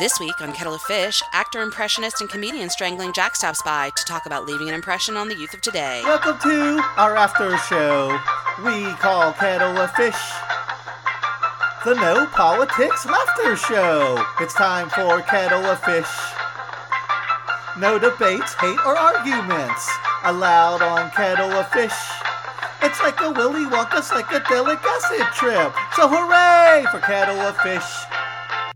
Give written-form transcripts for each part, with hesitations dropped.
This week on Kettle of Fish, actor, impressionist, and comedian Strangling Jack stops by to talk about leaving an impression on the youth of today. Welcome to our after show we call Kettle of Fish, the No Politics Laughter Show. It's time for Kettle of Fish. No debates, hate, or arguments allowed on Kettle of Fish. It's like a Willy Wonka psychedelic acid trip. So hooray for Kettle of Fish.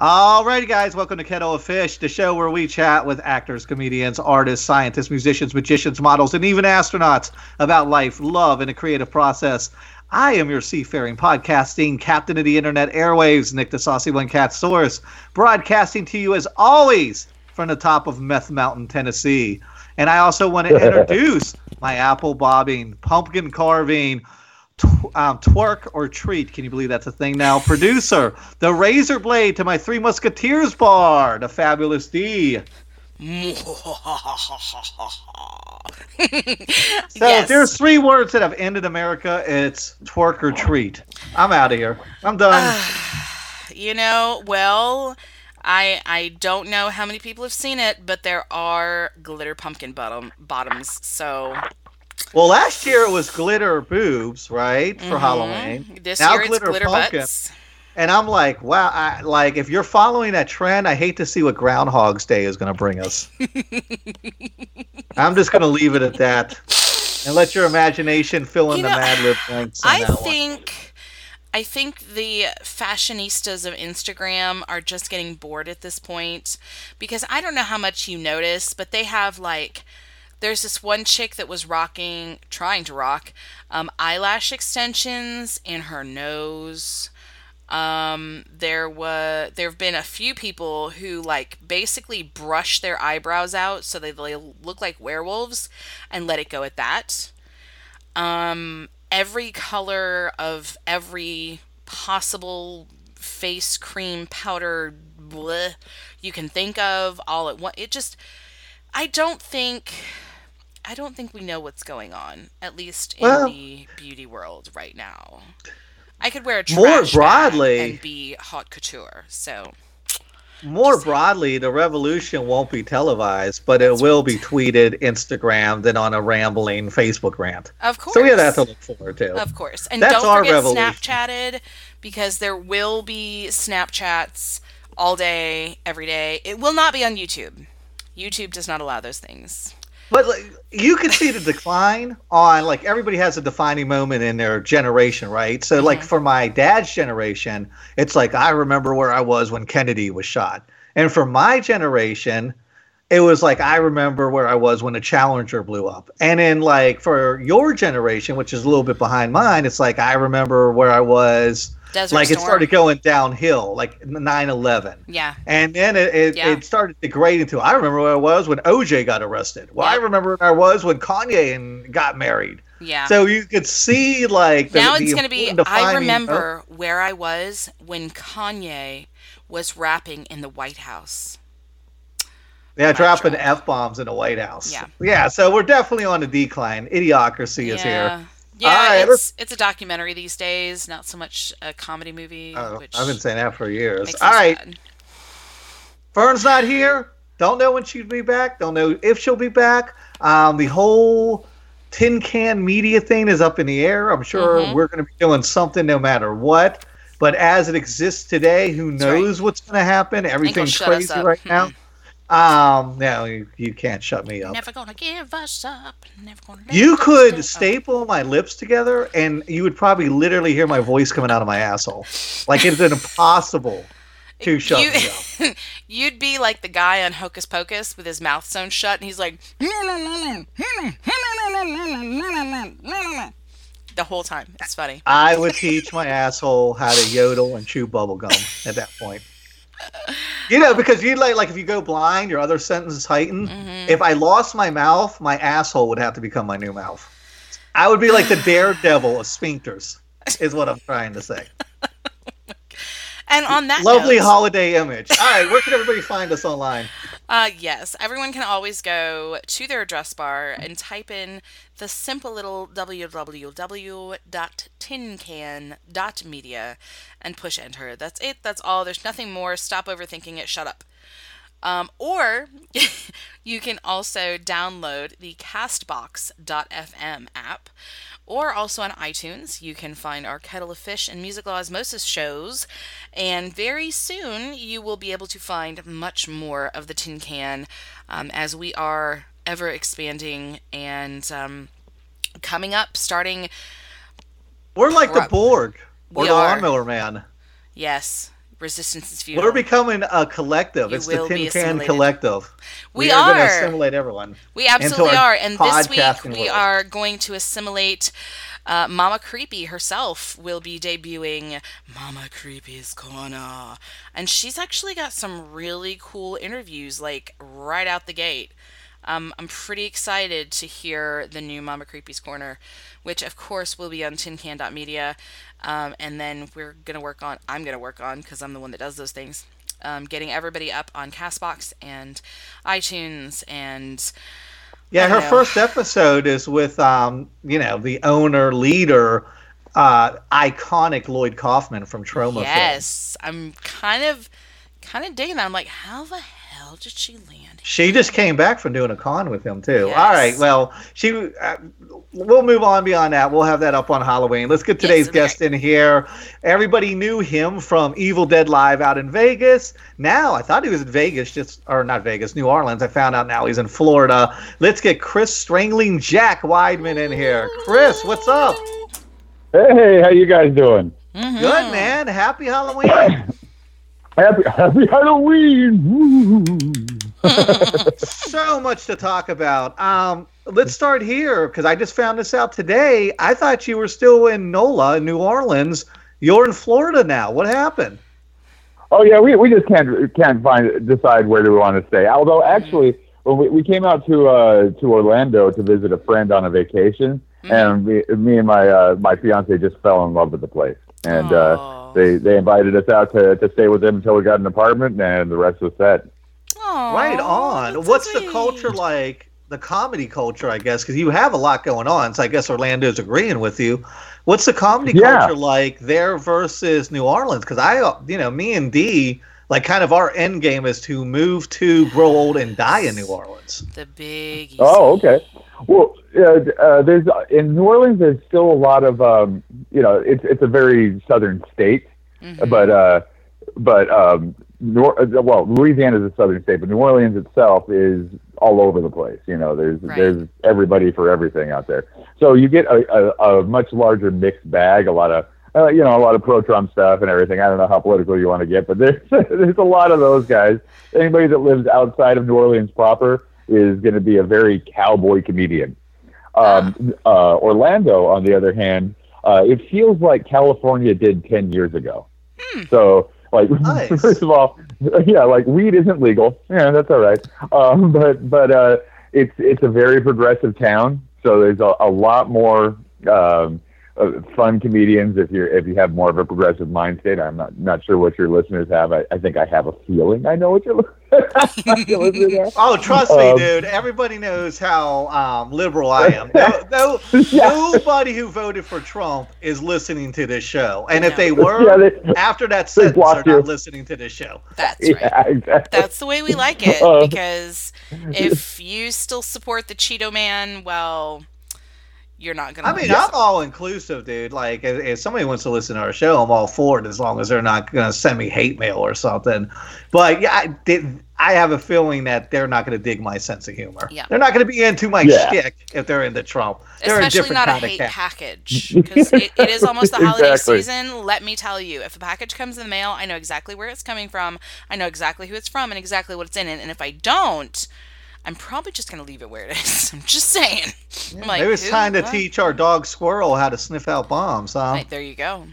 Alrighty guys, welcome to Kettle of Fish, the show where we chat with actors, comedians, artists, scientists, musicians, magicians, models, and even astronauts about life, love, and the creative process. I am your seafaring podcasting captain of the internet airwaves, Nick the Saucy One Cat Source, broadcasting to you as always from the top of Meth Mountain, Tennessee. And I also want to introduce my apple bobbing, pumpkin carving, twerk or treat, can you believe that's a thing now, producer, the razor blade to my Three Musketeers bar, the fabulous D. If there's three words that have ended America, it's twerk or treat. I'm out of here. I'm done. I don't know how many people have seen it, but there are glitter pumpkin bottoms, so... Well, last year it was glitter boobs, right, for Halloween. This year it's glitter pumpkin butts. And I'm like, wow, if you're following that trend, I hate to see what Groundhog's Day is going to bring us. I'm just going to leave it at that and let your imagination fill in the Mad Lib blanks. I think the fashionistas of Instagram are just getting bored at this point, because I don't know how much you notice, but they have like... There's this one chick that was trying to rock eyelash extensions in her nose. There've been a few people who like basically brush their eyebrows out so they look like werewolves and let it go at that. Every color of every possible face cream powder bleh, you can think of all at once. It just... I don't think we know what's going on, at least in the beauty world right now. I could wear a trash broadly and be haute couture. So more broadly, the revolution won't be televised, but it will be tweeted, Instagrammed, and on a rambling Facebook rant. Of course. So we have that to look forward to. Of course. And that's don't forget Snapchatted, because there will be Snapchats all day, every day. It will not be on YouTube. YouTube does not allow those things. But like, you can see the decline on, like, everybody has a defining moment in their generation, right? So, like, for my dad's generation, it's like, I remember where I was when Kennedy was shot. And for my generation, it was like, I remember where I was when the Challenger blew up. And then, like, for your generation, which is a little bit behind mine, it's like, I remember where I was... Desert like storm. It started going downhill, like 9/11. Yeah. And then it started degrading to, I remember where I was when OJ got arrested. Well, yeah. I remember where I was when Kanye got married. Yeah. So you could see like the... Now it's going to be, I remember where I was when Kanye was rapping in the White House. Yeah, dropping F-bombs in the White House. Yeah. Yeah, so we're definitely on a decline. Idiocracy is here. Yeah, right, it's a documentary these days, not so much a comedy movie. Which I've been saying that for years. All right. Sad. Fern's not here. Don't know when she'll be back. Don't know if she'll be back. The whole tin can media thing is up in the air. I'm sure we're going to be doing something no matter what. But as it exists today, who knows what's going to happen? Everything's crazy right now. No, you can't shut me up. Never gonna give us up. Never gonna you could us staple up. My lips together, and you would probably literally hear my voice coming out of my asshole. Like, it's impossible to shut me up. You'd be like the guy on Hocus Pocus with his mouth sewn shut, and he's like... The whole time. It's funny. I would teach my asshole how to yodel and chew bubblegum at that point. You know, because you like if you go blind, your other sentences heighten. If I lost my mouth, my asshole would have to become my new mouth. I would be like the daredevil of sphincters, is what I'm trying to say. And on that lovely holiday image. All right, where can everybody find us online? Yes, everyone can always go to their address bar and type in the simple little www.tincan.media and push enter. That's it. That's all. There's nothing more. Stop overthinking it. Shut up. Or you can also download the Castbox.fm app, or also on iTunes. You can find our Kettle of Fish and Musical Osmosis shows, and very soon you will be able to find much more of the Tin Can as we are ever expanding and coming up, starting... We're like the Borg. We're the Lawnmower Man. Yes. Resistance is futile. We're becoming a collective. It's the Tin Can Collective. We are going to assimilate everyone. We absolutely are. And this week we are going to assimilate Mama Creepy herself. Will be debuting Mama Creepy's Corner. And she's actually got some really cool interviews, like right out the gate. I'm pretty excited to hear the new Mama Creepy's Corner, which of course will be on tincan.media. And then I'm going to work on, because I'm the one that does those things, getting everybody up on Castbox and iTunes and... Yeah, her first episode is with, the owner, leader, iconic Lloyd Kaufman from Troma Film. Yes, I'm kind of digging that. I'm like, how the hell did she land? She just came back from doing a con with him, too. Yes. All right. Well, we'll move on beyond that. We'll have that up on Halloween. Let's get today's guest in here. Everybody knew him from Evil Dead Live out in Vegas. Now, I thought he was in Vegas, New Orleans. I found out now he's in Florida. Let's get Chris Strangling Jack Weidman in here. Chris, what's up? Hey, how you guys doing? Mm-hmm. Good, man. Happy Halloween. Happy Halloween. Woo. So much to talk about. Let's start here, because I just found this out today. I thought you were still in NOLA, New Orleans. You're in Florida now. What happened? Oh, yeah, we just can't decide where do we want to stay. Although, actually, when we came out to Orlando to visit a friend on a vacation, and me and my fiance just fell in love with the place. And they invited us out to stay with them until we got an apartment, and the rest was set. Aww, right on. What's the culture like? The comedy culture, I guess, because you have a lot going on. So I guess Orlando's agreeing with you. What's the comedy culture like there versus New Orleans? Because me and Dee, like, kind of our end game is to move to, grow old, and die in New Orleans. The big. Easy. Oh, okay. Well, there's in New Orleans. There's still a lot of it's a very southern state, but. Louisiana is a southern state, but New Orleans itself is all over the place. You know, there's everybody for everything out there. So you get a much larger mixed bag, a lot of pro-Trump stuff and everything. I don't know how political you want to get, but there's a lot of those guys. Anybody that lives outside of New Orleans proper is going to be a very cowboy comedian. Orlando, on the other hand, it feels like California did 10 years ago. So... Like, nice. First of all, yeah, like, weed isn't legal. Yeah, that's all right. But it's a very progressive town, so there's a lot more fun comedians if you have more of a progressive mind state. I'm not sure what your listeners have. I think I have a feeling I know what your listeners have. Oh, trust me, dude. Everybody knows how liberal I am. Nobody who voted for Trump is listening to this show. And if they were, after that sentence, they're not listening to this show. That's right. Yeah, exactly. That's the way we like it, because if you still support the Cheeto Man, well... You're not going to... I mean, I'm all-inclusive, dude. Like, if somebody wants to listen to our show, I'm all for it, as long as they're not going to send me hate mail or something. But, yeah, I have a feeling that they're not going to dig my sense of humor. Yeah. They're not going to be into my shtick if they're into Trump. They're especially not a hate package. Because it is almost the holiday season. Let me tell you, if a package comes in the mail, I know exactly where it's coming from. I know exactly who it's from and exactly what it's in it. And if I don't... I'm probably just going to leave it where it is. I'm just saying. Yeah, I'm like, maybe it's time to teach our dog Squirrel how to sniff out bombs, huh? Right, there you go.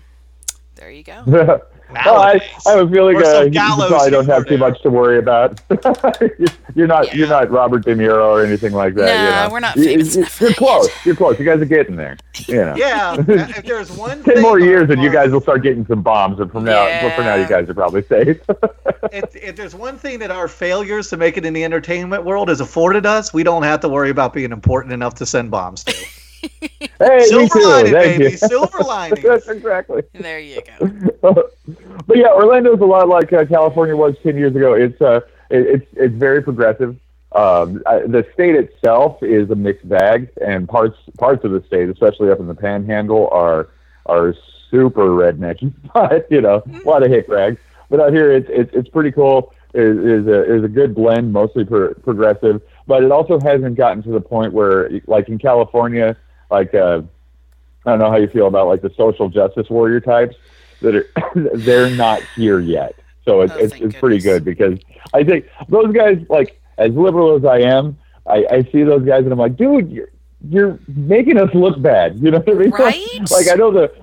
There you go. Well, I have a feeling you probably don't have too much to worry about. You're not Robert De Niro or anything like that. No, we're not famous enough. You're close. You're close. You guys are getting there. You know. Yeah. If there's one 10 more years and you guys will start getting some bombs, and for now you guys are probably safe. If there's one thing that our failures to make it in the entertainment world has afforded us, we don't have to worry about being important enough to send bombs to. Hey, silver lining, baby. Silver lining. That's exactly. There you go. But yeah, Orlando's a lot like California was 10 years ago. It's it's very progressive. The state itself is a mixed bag, and parts of the state, especially up in the Panhandle, are super rednecky. But you know, a lot of hick rags. But out here, it's pretty cool. It is a good blend, mostly progressive, but it also hasn't gotten to the point where, like in California, like I don't know how you feel about like the social justice warrior types that are they're not here yet. So it's pretty good, because I think those guys, like, as liberal as I am, I see those guys and I'm like, dude, you're making us look bad. You know what I mean? Right? Like, I know the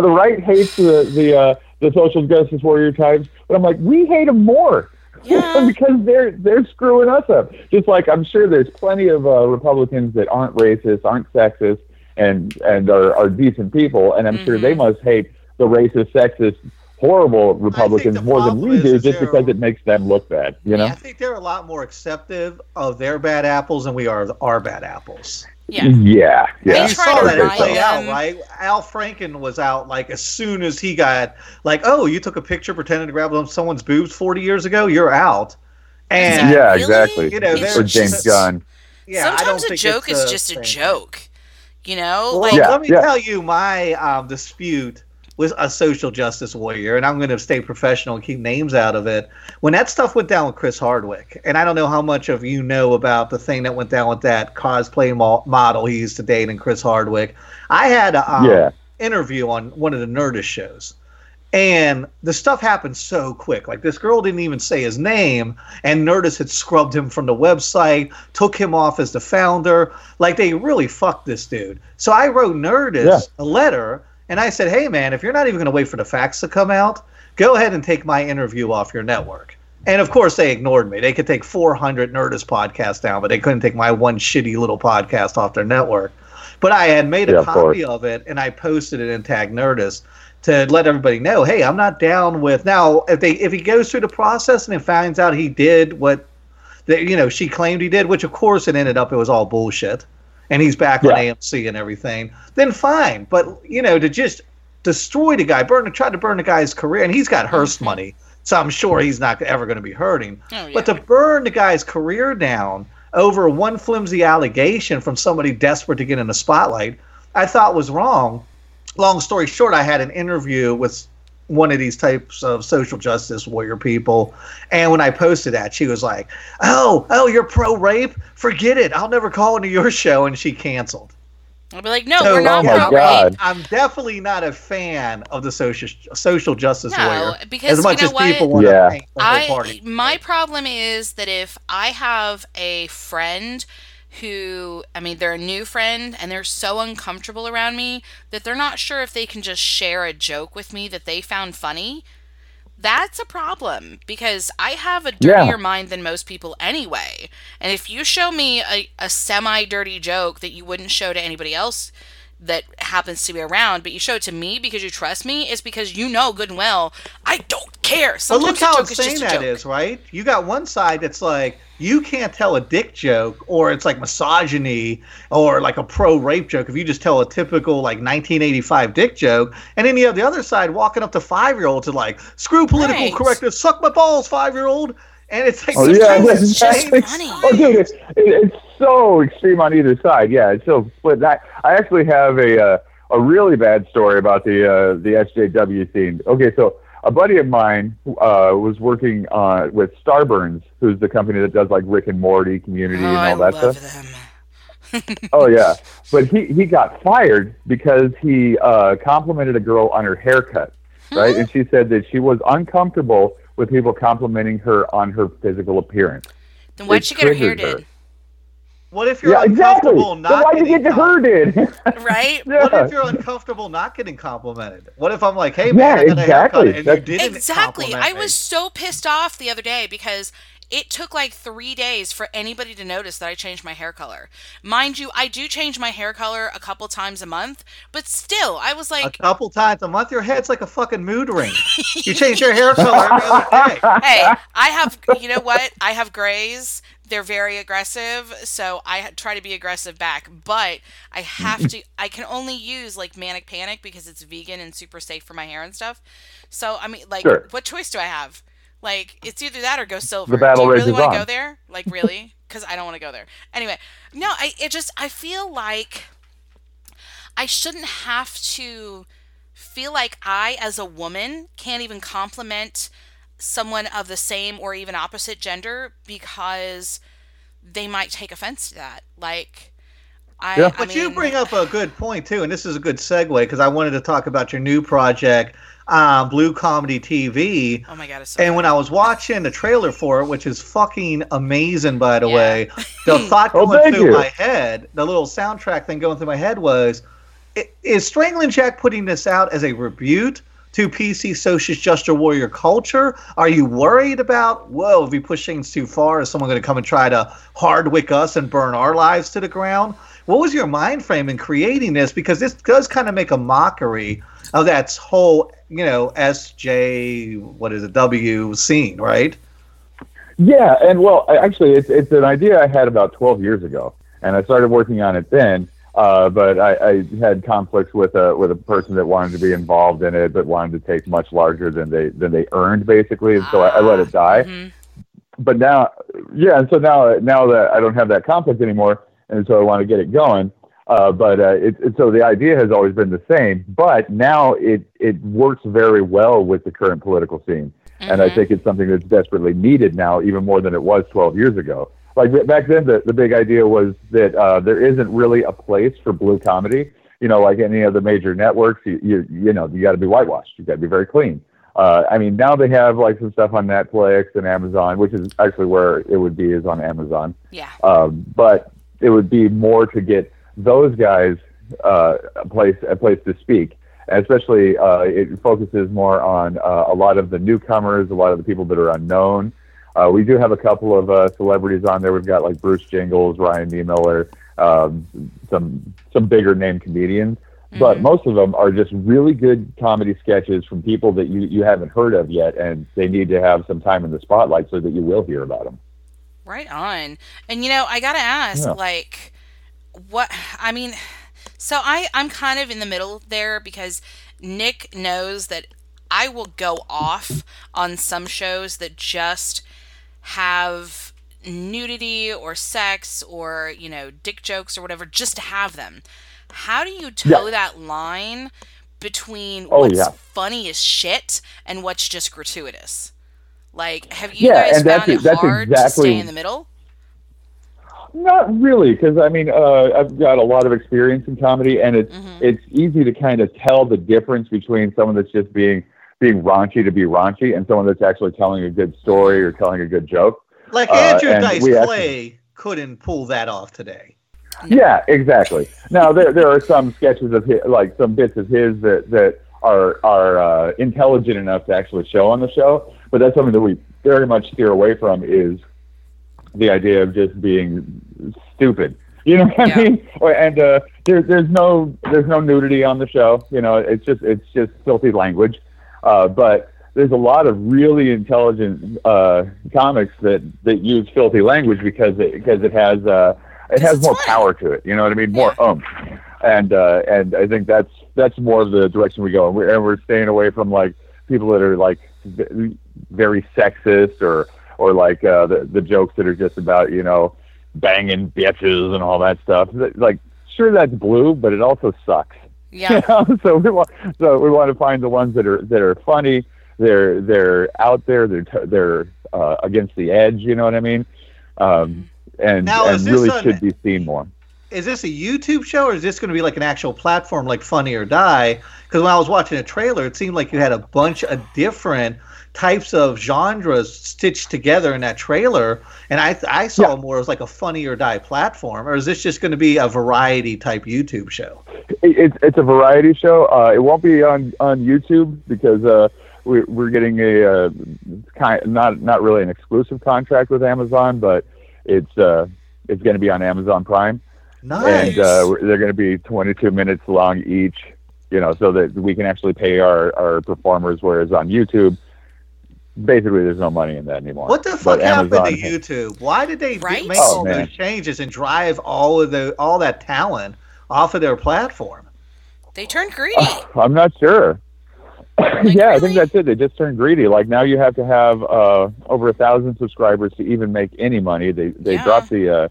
right hates the social justice warrior types, but I'm like, we hate them more. Yeah. Because they're screwing us up. Just like I'm sure there's plenty of Republicans that aren't racist, aren't sexist, and are decent people, and I'm sure they must hate the racist, sexist, horrible Republicans more than we do, just because it makes them look bad, you know? I think they're a lot more accepting of their bad apples than we are of our bad apples. Yeah. Yeah. Yeah. You saw that play out, right? Al Franken was out, like, as soon as he got, like, oh, you took a picture pretending to grab someone's boobs 40 years ago? You're out. And yeah, exactly. You know, or James Gunn. Yeah, sometimes a joke is just a joke, you know? Well, like, let me tell you my dispute with a social justice warrior, and I'm going to stay professional and keep names out of it. When that stuff went down with Chris Hardwick, and I don't know how much of you know about the thing that went down with that cosplay model he used to date in Chris Hardwick, I had an interview on one of the Nerdist shows, and the stuff happened so quick. Like, this girl didn't even say his name, and Nerdist had scrubbed him from the website, took him off as the founder. Like, they really fucked this dude. So I wrote Nerdist a letter, and I said, hey, man, if you're not even going to wait for the facts to come out, go ahead and take my interview off your network. And, of course, they ignored me. They could take 400 Nerdist podcasts down, but they couldn't take my one shitty little podcast off their network. But I had made a copy of it, and I posted it and tagged Nerdist to let everybody know, hey, I'm not down with – now, if he goes through the process and it finds out he did what, you know, she claimed he did, which, of course, it ended up it was all bullshit, and he's back on AMC and everything, then fine. But, you know, to just destroy the guy, tried to burn the guy's career, and he's got Hearst money, so I'm sure he's not ever going to be hurting. Oh, yeah. But to burn the guy's career down over one flimsy allegation from somebody desperate to get in the spotlight, I thought was wrong. Long story short, I had an interview with one of these types of social justice warrior people, and when I posted that, she was like, oh, you're pro-rape? Forget it. I'll never call into your show, and she canceled. I'll be like, no, we're not pro-rape. I'm definitely not a fan of the social justice warrior, because, as much as people want to paint the whole party. My problem is that if I have a friend who, I mean, they're a new friend and they're so uncomfortable around me that they're not sure if they can just share a joke with me that they found funny, that's a problem, because I have a dirtier mind than most people anyway. And if you show me a semi-dirty joke that you wouldn't show to anybody else that happens to be around, but you show it to me because you trust me, it's because you know good and well I don't care. Sometimes look how insane that is, right? You got one side that's like, you can't tell a dick joke, or it's like misogyny, or like a pro-rape joke if you just tell a typical like 1985 dick joke. And then you have the other side walking up to 5-year-olds and like, screw political correctness, suck my balls, 5-year-old. And it's like, it's just funny. Oh, dude, it's so extreme on either side. Yeah, it's so split. I actually have a really bad story about the SJW scene. Okay, so a buddy of mine was working with Starburns, who's the company that does like Rick and Morty, Community, and all that stuff. I love them. Oh yeah, but he got fired because he complimented a girl on her haircut, right? And she said that she was uncomfortable with people complimenting her on her physical appearance. Then why'd she get her hair did? What if you're uncomfortable not getting complimented? Then why'd you get your hair did? Right? What if you're uncomfortable not getting complimented? What if I'm like, hey, man, I got a haircut, and you didn't compliment me? I was so pissed off the other day because it took like 3 days for anybody to notice that I changed my hair color. Mind you, I do change my hair color a couple times a month, but still, I was like... A couple times a month? Your head's like a fucking mood ring. You change your hair color every other day. Hey, I have... You know what? I have grays. They're very aggressive, so I try to be aggressive back. But I have to... I can only use, like, Manic Panic because it's vegan and super safe for my hair and stuff. So, I mean, like, what choice do I have? Like, it's either that or go silver. The battle rages on. Do you really want to go there? Like, really? Because I don't want to go there. Anyway, no, I feel like I shouldn't have to feel like I, as a woman, can't even compliment someone of the same or even opposite gender because they might take offense to that. Like, I mean, you bring up a good point too, and this is a good segue because I wanted to talk about your new project, Blue Comedy TV. Oh my god! It's so funny. When I was watching the trailer for it, which is fucking amazing, by the way, the thought the little soundtrack thing going through my head was: Is Strangling Jack putting this out as a rebuke to PC socialist justice warrior culture? Are you worried about, whoa, if we push things too far, is someone going to come and try to Hardwick us and burn our lives to the ground? What was your mind frame in creating this? Because this does kind of make a mockery of that whole, SJW scene, right? Yeah, and well, actually, it's an idea I had about 12 years ago, and I started working on it then. But I had conflicts with a person that wanted to be involved in it, but wanted to take much larger than they earned, basically. And so I let it die. Mm-hmm. But now, and so now that I don't have that conflict anymore, and so I want to get it going. So the idea has always been the same, but now it works very well with the current political scene, mm-hmm. and I think it's something that's desperately needed now, even more than it was 12 years ago. Like back then, the big idea was that there isn't really a place for blue comedy. Like any of the major networks, you got to be whitewashed. You got to be very clean. I mean, now they have like some stuff on Netflix and Amazon, which is actually where it would be, is on Amazon. Yeah. But it would be more to get those guys a place to speak. And especially, it focuses more on a lot of the newcomers, a lot of the people that are unknown. We do have a couple of celebrities on there. We've got like Bruce Jingles, Ryan D. Miller, some bigger name comedians. Mm-hmm. But most of them are just really good comedy sketches from people that you haven't heard of yet, and they need to have some time in the spotlight so that you will hear about them. Right on. And, I got to ask, I'm kind of in the middle there because Nick knows that I will go off on some shows that just have nudity or sex or dick jokes or whatever just to have them. How do you toe that line between what's funny as shit and what's just gratuitous? Like, have you guys found it hard to stay in the middle? Not really, because I've got a lot of experience in comedy, and it's easy to kind of tell the difference between someone that's just being raunchy to be raunchy and someone that's actually telling a good story or telling a good joke. Like Andrew Dice Clay couldn't pull that off today. Yeah, exactly. Now there are some sketches of his, like some bits of his that are intelligent enough to actually show on the show, but that's something that we very much steer away from, is the idea of just being stupid. You know what I mean? And there's no nudity on the show. It's just filthy language. But there's a lot of really intelligent comics that use filthy language because it has more power to it. You know what I mean? More oomph. And I think that's more of the direction we go. And we're staying away from like people that are like very sexist or like the jokes that are just about banging bitches and all that stuff. Like, sure, that's blue, but it also sucks. Yeah. So we want to find the ones that are funny. They're out there. They're against the edge. You know what I mean? And really should be seen more. Is this a YouTube show, or is this going to be like an actual platform like Funny or Die? Because when I was watching a trailer, it seemed like you had a bunch of different types of genres stitched together in that trailer. And I saw more as like a Funny or Die platform. Or is this just going to be a variety type YouTube show? It's a variety show. It won't be on YouTube because we're getting a not really an exclusive contract with Amazon, but it's going to be on Amazon Prime. Nice. And they're going to be 22 minutes long each, so that we can actually pay our performers, whereas on YouTube, basically there's no money in that anymore. What the fuck happened to YouTube? Why did they make all those changes and drive all that talent off of their platform? They turned greedy. I'm not sure. Like, yeah, really? I think that's it. They just turned greedy. Like, now you have to have over 1,000 subscribers to even make any money. They dropped the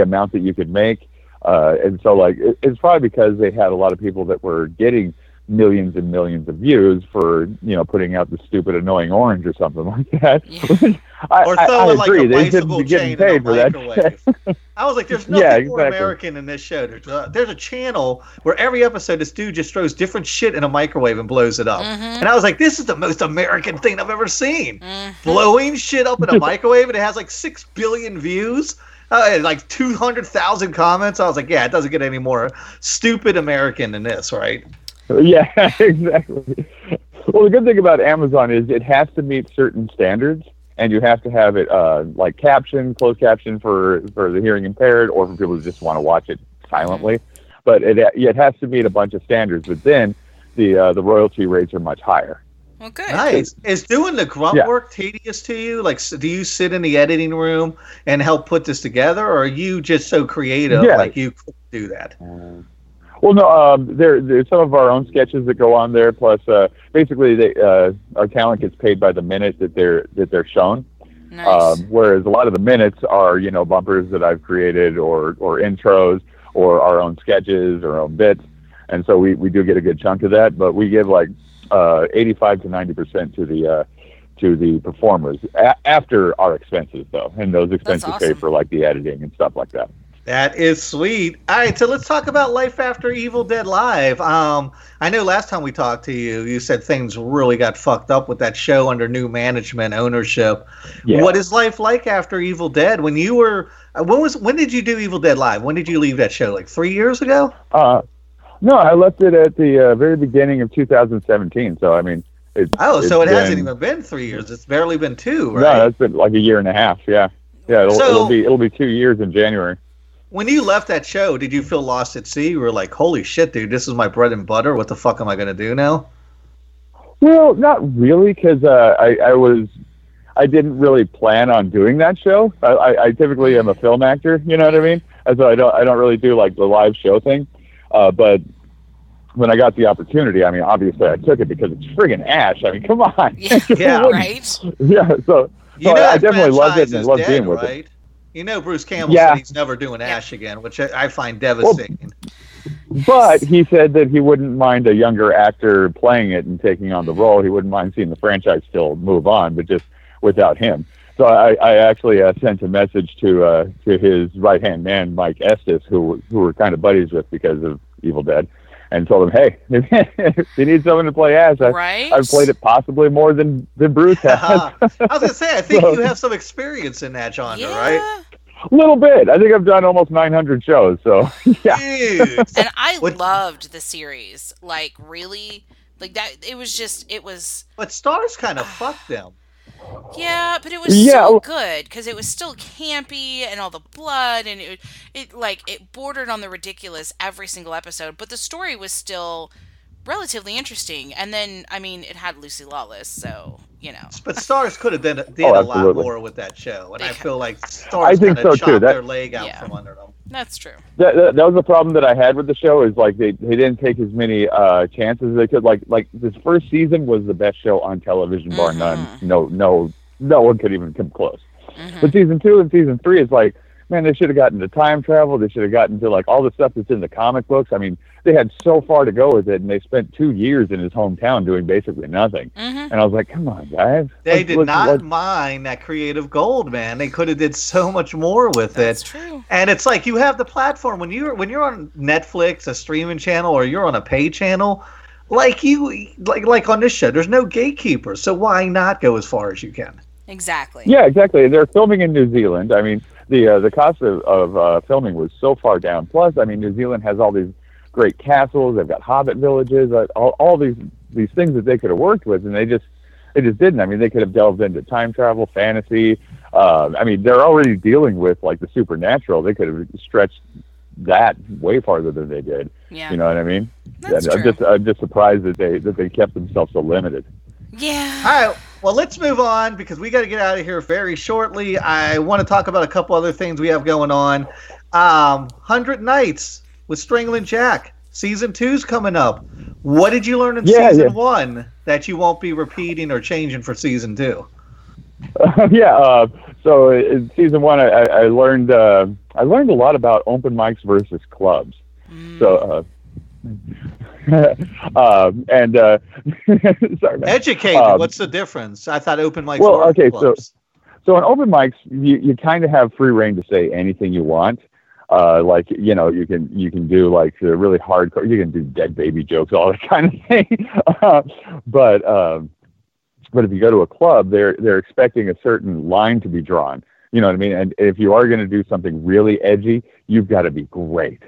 amount that you could make, and so like it's probably because they had a lot of people that were getting millions and millions of views for, you know, putting out the stupid annoying orange or something like that. Yeah. I agree. Like they shouldn't be getting paid for that. I was like, there's nothing more American in this show. There's a channel where every episode this dude just throws different shit in a microwave and blows it up. Mm-hmm. And I was like, this is the most American thing I've ever seen. Mm-hmm. Blowing shit up in a microwave, and it has like 6 billion views. Like 200,000 comments. I was like, yeah, it doesn't get any more stupid American than this, right? Yeah, exactly. Well, the good thing about Amazon is it has to meet certain standards, and you have to have it like closed caption for the hearing impaired or for people who just want to watch it silently. But it has to meet a bunch of standards. But then the royalty rates are much higher. Well, good. Nice. Is doing the grunt work tedious to you? Like, do you sit in the editing room and help put this together, or are you just so creative like you could do that? Well, no, there's some of our own sketches that go on there. Plus, basically, our talent gets paid by the minute that they're shown. Nice. Whereas a lot of the minutes are, you know, bumpers that I've created or intros or our own sketches or our own bits, and so we do get a good chunk of that. But we give like 85% to 90% to the performers after our expenses, though, and those expenses pay for like the editing and stuff like that. That is sweet. All right, so let's talk about life after Evil Dead Live. I know last time we talked to you, you said things really got fucked up with that show under new management ownership. Yeah. What is life like after Evil Dead? When you were, when did you do Evil Dead Live? When did you leave that show? Like 3 years ago? No, I left it at the very beginning of 2017. So I mean, it hasn't even been 3 years. It's barely been 2, right? No, it's been like a year and a half. Yeah, yeah. It'll be 2 years in January. When you left that show, did you feel lost at sea? You were like, holy shit, dude, this is my bread and butter. What the fuck am I going to do now? Well, not really, because I didn't really plan on doing that show. I typically am a film actor, you know what I mean? And so I don't really do like the live show thing. But when I got the opportunity, I mean, obviously I took it because it's friggin' Ash. I mean, come on. Yeah, right? Yeah, so I definitely loved it and loved being with it. You know, Bruce Campbell said he's never doing Ash again, which I find devastating. Well, but he said that he wouldn't mind a younger actor playing it and taking on the role. He wouldn't mind seeing the franchise still move on, but just without him. So I actually sent a message to his right-hand man, Mike Estes, who we're kind of buddies with because of Evil Dead, and told him, hey, if you need someone to play Ash, I've played it possibly more than Bruce has. I was going to say, I think you have some experience in that genre, right? A little bit. I think I've done almost 900 shows, so yeah. Dude. And I loved the series. Like, really? Like, that, it was just, it was... But Starz kind of fucked them. Yeah, but it was so good because it was still campy and all the blood and it bordered on the ridiculous every single episode, but the story was still relatively interesting. And then, I mean, it had Lucy Lawless, so, you know. But Starz could have did a lot more with that show, and I feel like Starz kind of chopped their leg out from under them. That's true. That was the problem that I had with the show is like they didn't take as many chances as they could. Like this first season was the best show on television, bar none. No one could even come close. Mm-hmm. But season 2 and season 3 is like, man, they should have gotten to time travel. They should have gotten to like all the stuff that's in the comic books. I mean, they had so far to go with it, and they spent 2 years in his hometown doing basically nothing. Mm-hmm. And I was like, come on, guys. They did not mine that creative gold, man. They could have did so much more with it. That's true. And it's like you have the platform. When you're on Netflix, a streaming channel, or you're on a pay channel, like on this show, there's no gatekeepers. So why not go as far as you can? Exactly. Yeah, exactly. They're filming in New Zealand. I mean, the cost of filming was so far down. Plus, I mean, New Zealand has all these great castles. They've got hobbit villages. All these things that they could have worked with, and they just didn't. I mean, they could have delved into time travel, fantasy. I mean, they're already dealing with like the supernatural. They could have stretched that way farther than they did. Yeah. You know what I mean? That's true. I'm just surprised that they kept themselves so limited. Yeah. All right. Well, let's move on because we got to get out of here very shortly. I want to talk about a couple other things we have going on. 100 Nights with Strangling Jack. Season 2's coming up. What did you learn in season one that you won't be repeating or changing for season two? So in season one, I learned a lot about open mics versus clubs. Sorry, man. Educate. What's the difference? I thought open mics. Well, okay, clubs. So in open mics, you kind of have free reign to say anything you want. Like, you know, you can do like the really hardcore. You can do dead baby jokes, all that kind of thing. But if you go to a club, they're expecting a certain line to be drawn. You know what I mean? And if you are going to do something really edgy, you've got to be great.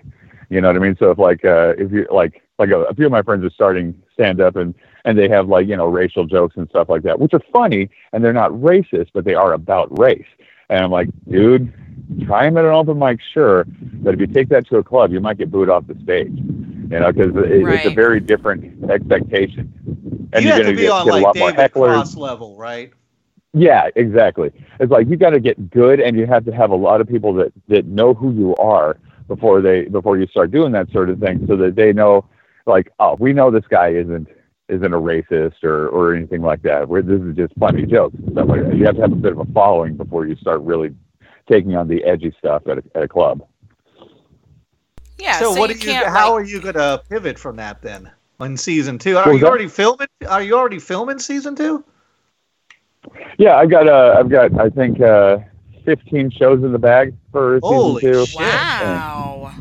You know what I mean? So if a few of my friends are starting stand up and they have like, you know, racial jokes and stuff like that, which are funny and they're not racist, but they are about race. And I'm like, dude, try them at an open mic, sure, but if you take that to a club, you might get booed off the stage. You know, because it's a very different expectation. And you have to be on like David Cross level, right? Yeah, exactly. It's like you got to get good, and you have to have a lot of people that know who you are before you start doing that sort of thing, so that they know, like, oh, we know this guy isn't a racist or anything like that. This is just funny jokes and stuff like that. You have to have a bit of a following before you start really taking on the edgy stuff at a club. Yeah. So how are you going to pivot from that then in season two? Are you already filming season two? Yeah, I think 15 shows in the bag for season two. Holy shit. Wow.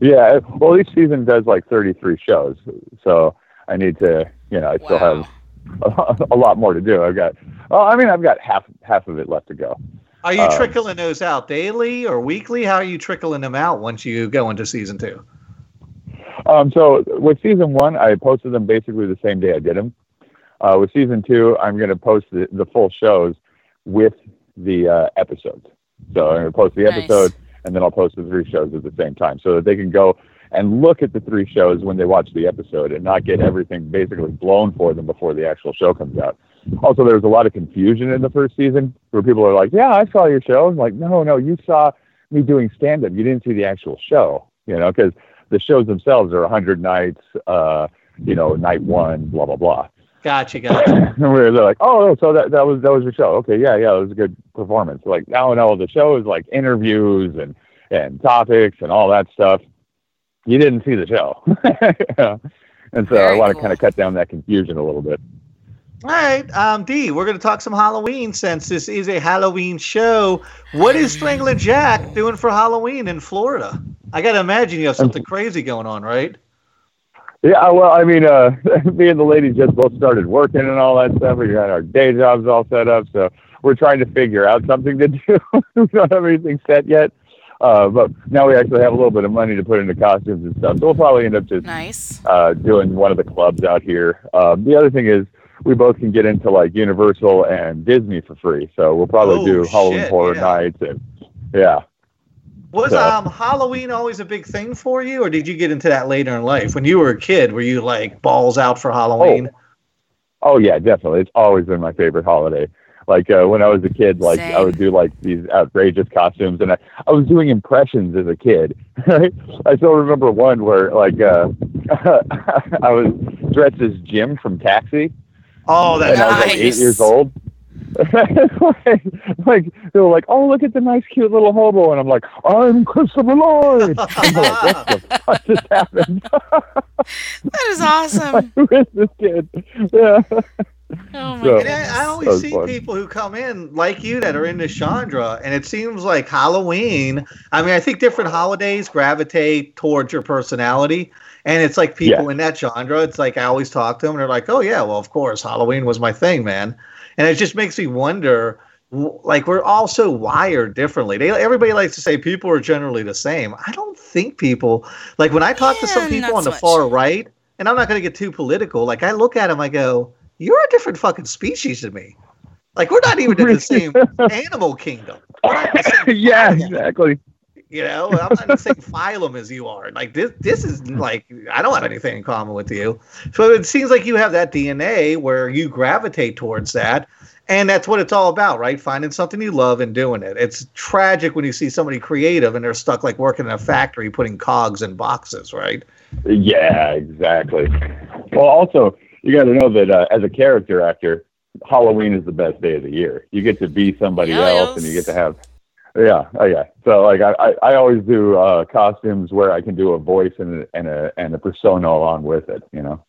Yeah. Well, each season does like 33 shows. So I need to, you know, I still have a lot more to do. I've got half of it left to go. Are you trickling those out daily or weekly? How are you trickling them out once you go into season two? So with season one, I posted them basically the same day I did them. With season two, I'm going to post the full shows with the episodes. So I'm going to post the episode, and then I'll post the three shows at the same time so that they can go and look at the three shows when they watch the episode and not get everything basically blown for them before the actual show comes out. Also, there was a lot of confusion in the first season where people are like, yeah, I saw your show. I'm like, no, you saw me doing stand-up. You didn't see the actual show, you know, because the shows themselves are 100 nights, you know, night one, blah, blah, blah. Gotcha. And they're like, oh, so that was your show. Okay, yeah, it was a good performance. Like, no, the show is like interviews and topics and all that stuff. You didn't see the show. And so I want to kind of cut down that confusion a little bit. All right, Dee, we're going to talk some Halloween since this is a Halloween show. What is Strangling Jack doing for Halloween in Florida? I got to imagine you have something crazy going on, right? Yeah, well, I mean, me and the lady just both started working and all that stuff. We got our day jobs all set up, so we're trying to figure out something to do. We don't have anything set yet, but now we actually have a little bit of money to put into costumes and stuff, so we'll probably end up just doing one of the clubs out here. The other thing is, we both can get into like Universal and Disney for free, so we'll probably do Halloween Horror Nights and Was Halloween always a big thing for you, or did you get into that later in life? When you were a kid, were you like balls out for Halloween? Oh yeah, definitely. It's always been my favorite holiday. Like when I was a kid, like I would do like these outrageous costumes, and I was doing impressions as a kid. Right? I still remember one where like I was dressed as Jim from Taxi. Oh, that's nice. I was like 8 years old. They were like, oh, look at the nice, cute little hobo. And I'm like, I'm Christopher Lloyd. I'm like, what the fuck just happened? That is awesome. Who is this kid? Yeah. Oh, my goodness. I always see people who come in like you that are into Chandra, and it seems like Halloween, I mean, I think different holidays gravitate towards your personality. And it's like people in that genre, it's like I always talk to them and they're like, oh, yeah, well, of course, Halloween was my thing, man. And it just makes me wonder, like, we're all so wired differently. Everybody likes to say people are generally the same. I don't think people, like when I talk to some people on the far right, and I'm not going to get too political, like I look at them, I go, you're a different fucking species than me. Like we're not even in the same animal kingdom. Exactly. You know, I'm not in the same phylum as you are. Like, this is, like, I don't have anything in common with you. So it seems like you have that DNA where you gravitate towards that. And that's what it's all about, right? Finding something you love and doing it. It's tragic when you see somebody creative and they're stuck like working in a factory putting cogs in boxes, right? Yeah, exactly. Well, also, you got to know that as a character actor, Halloween is the best day of the year. You get to be somebody else and you get to have... Yeah, oh yeah. So like I always do costumes where I can do a voice and a persona along with it, you know.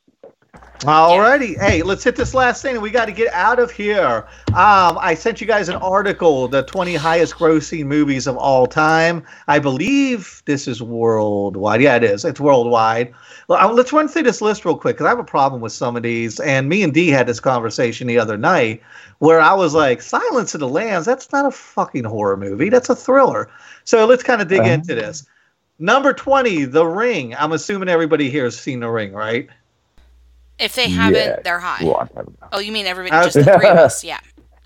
Alrighty. Hey, let's hit this last thing. We got to get out of here. I sent you guys an article, the 20 highest grossing movies of all time. I believe this is worldwide. Yeah, it is. It's worldwide. Well, let's run through this list real quick because I have a problem with some of these. And me and Dee had this conversation the other night where I was like, Silence of the Lambs, that's not a fucking horror movie. That's a thriller. So let's kind of dig into this. Number 20, The Ring. I'm assuming everybody here has seen The Ring, right? If they haven't, they're high. Well, oh, you mean everybody? Just the three of us, yeah.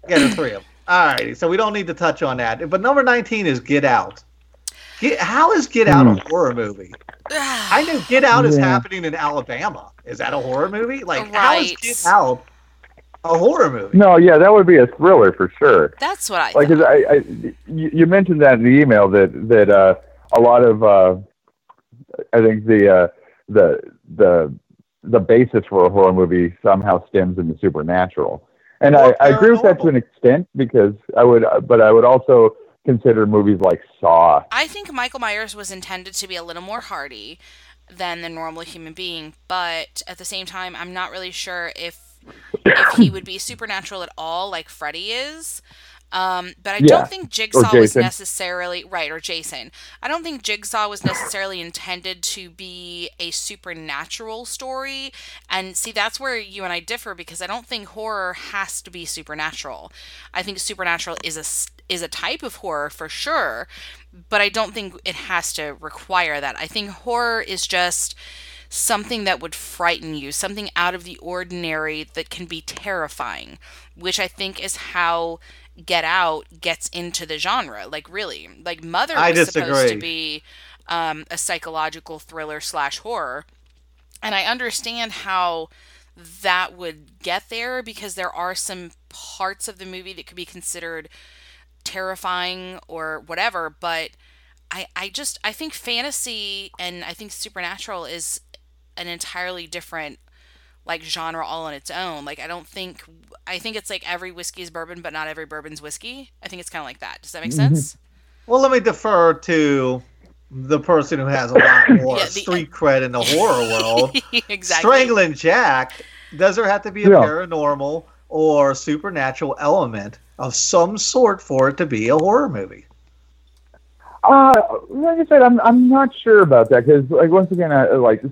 Yeah, the three of them. All right, so we don't need to touch on that. But number 19 is Get Out. How is Get Out a horror movie? I know Get Out is happening in Alabama. Is that a horror movie? Like, how is Get Out a horror movie? No, yeah, that would be a thriller for sure. That's what I like. You mentioned that in the email that a lot of I think the basis for a horror movie somehow stems in the supernatural. And I agree with that to an extent because I would also consider movies like Saw. I think Michael Myers was intended to be a little more hardy than the normal human being, but at the same time, I'm not really sure if he would be supernatural at all like Freddy is. But I don't think Jigsaw was necessarily or Jason. I don't think Jigsaw was necessarily intended to be a supernatural story. And see, that's where you and I differ because I don't think horror has to be supernatural. I think supernatural is a type of horror for sure, but I don't think it has to require that. I think horror is just something that would frighten you, something out of the ordinary that can be terrifying, which I think is how Get Out gets into the genre. Like, really, like Mother was supposed to be a psychological thriller / horror, and I understand how that would get there because there are some parts of the movie that could be considered terrifying or whatever, but I think fantasy and I think supernatural is an entirely different like genre all on its own. Like, I think it's like every whiskey is bourbon, but not every bourbon's whiskey. I think it's kind of like that. Does that make sense? Well, let me defer to the person who has a lot more street cred in the horror world. Exactly. Strangling Jack, does there have to be a paranormal or supernatural element of some sort for it to be a horror movie? Like I said, I'm not sure about that because, like, once again,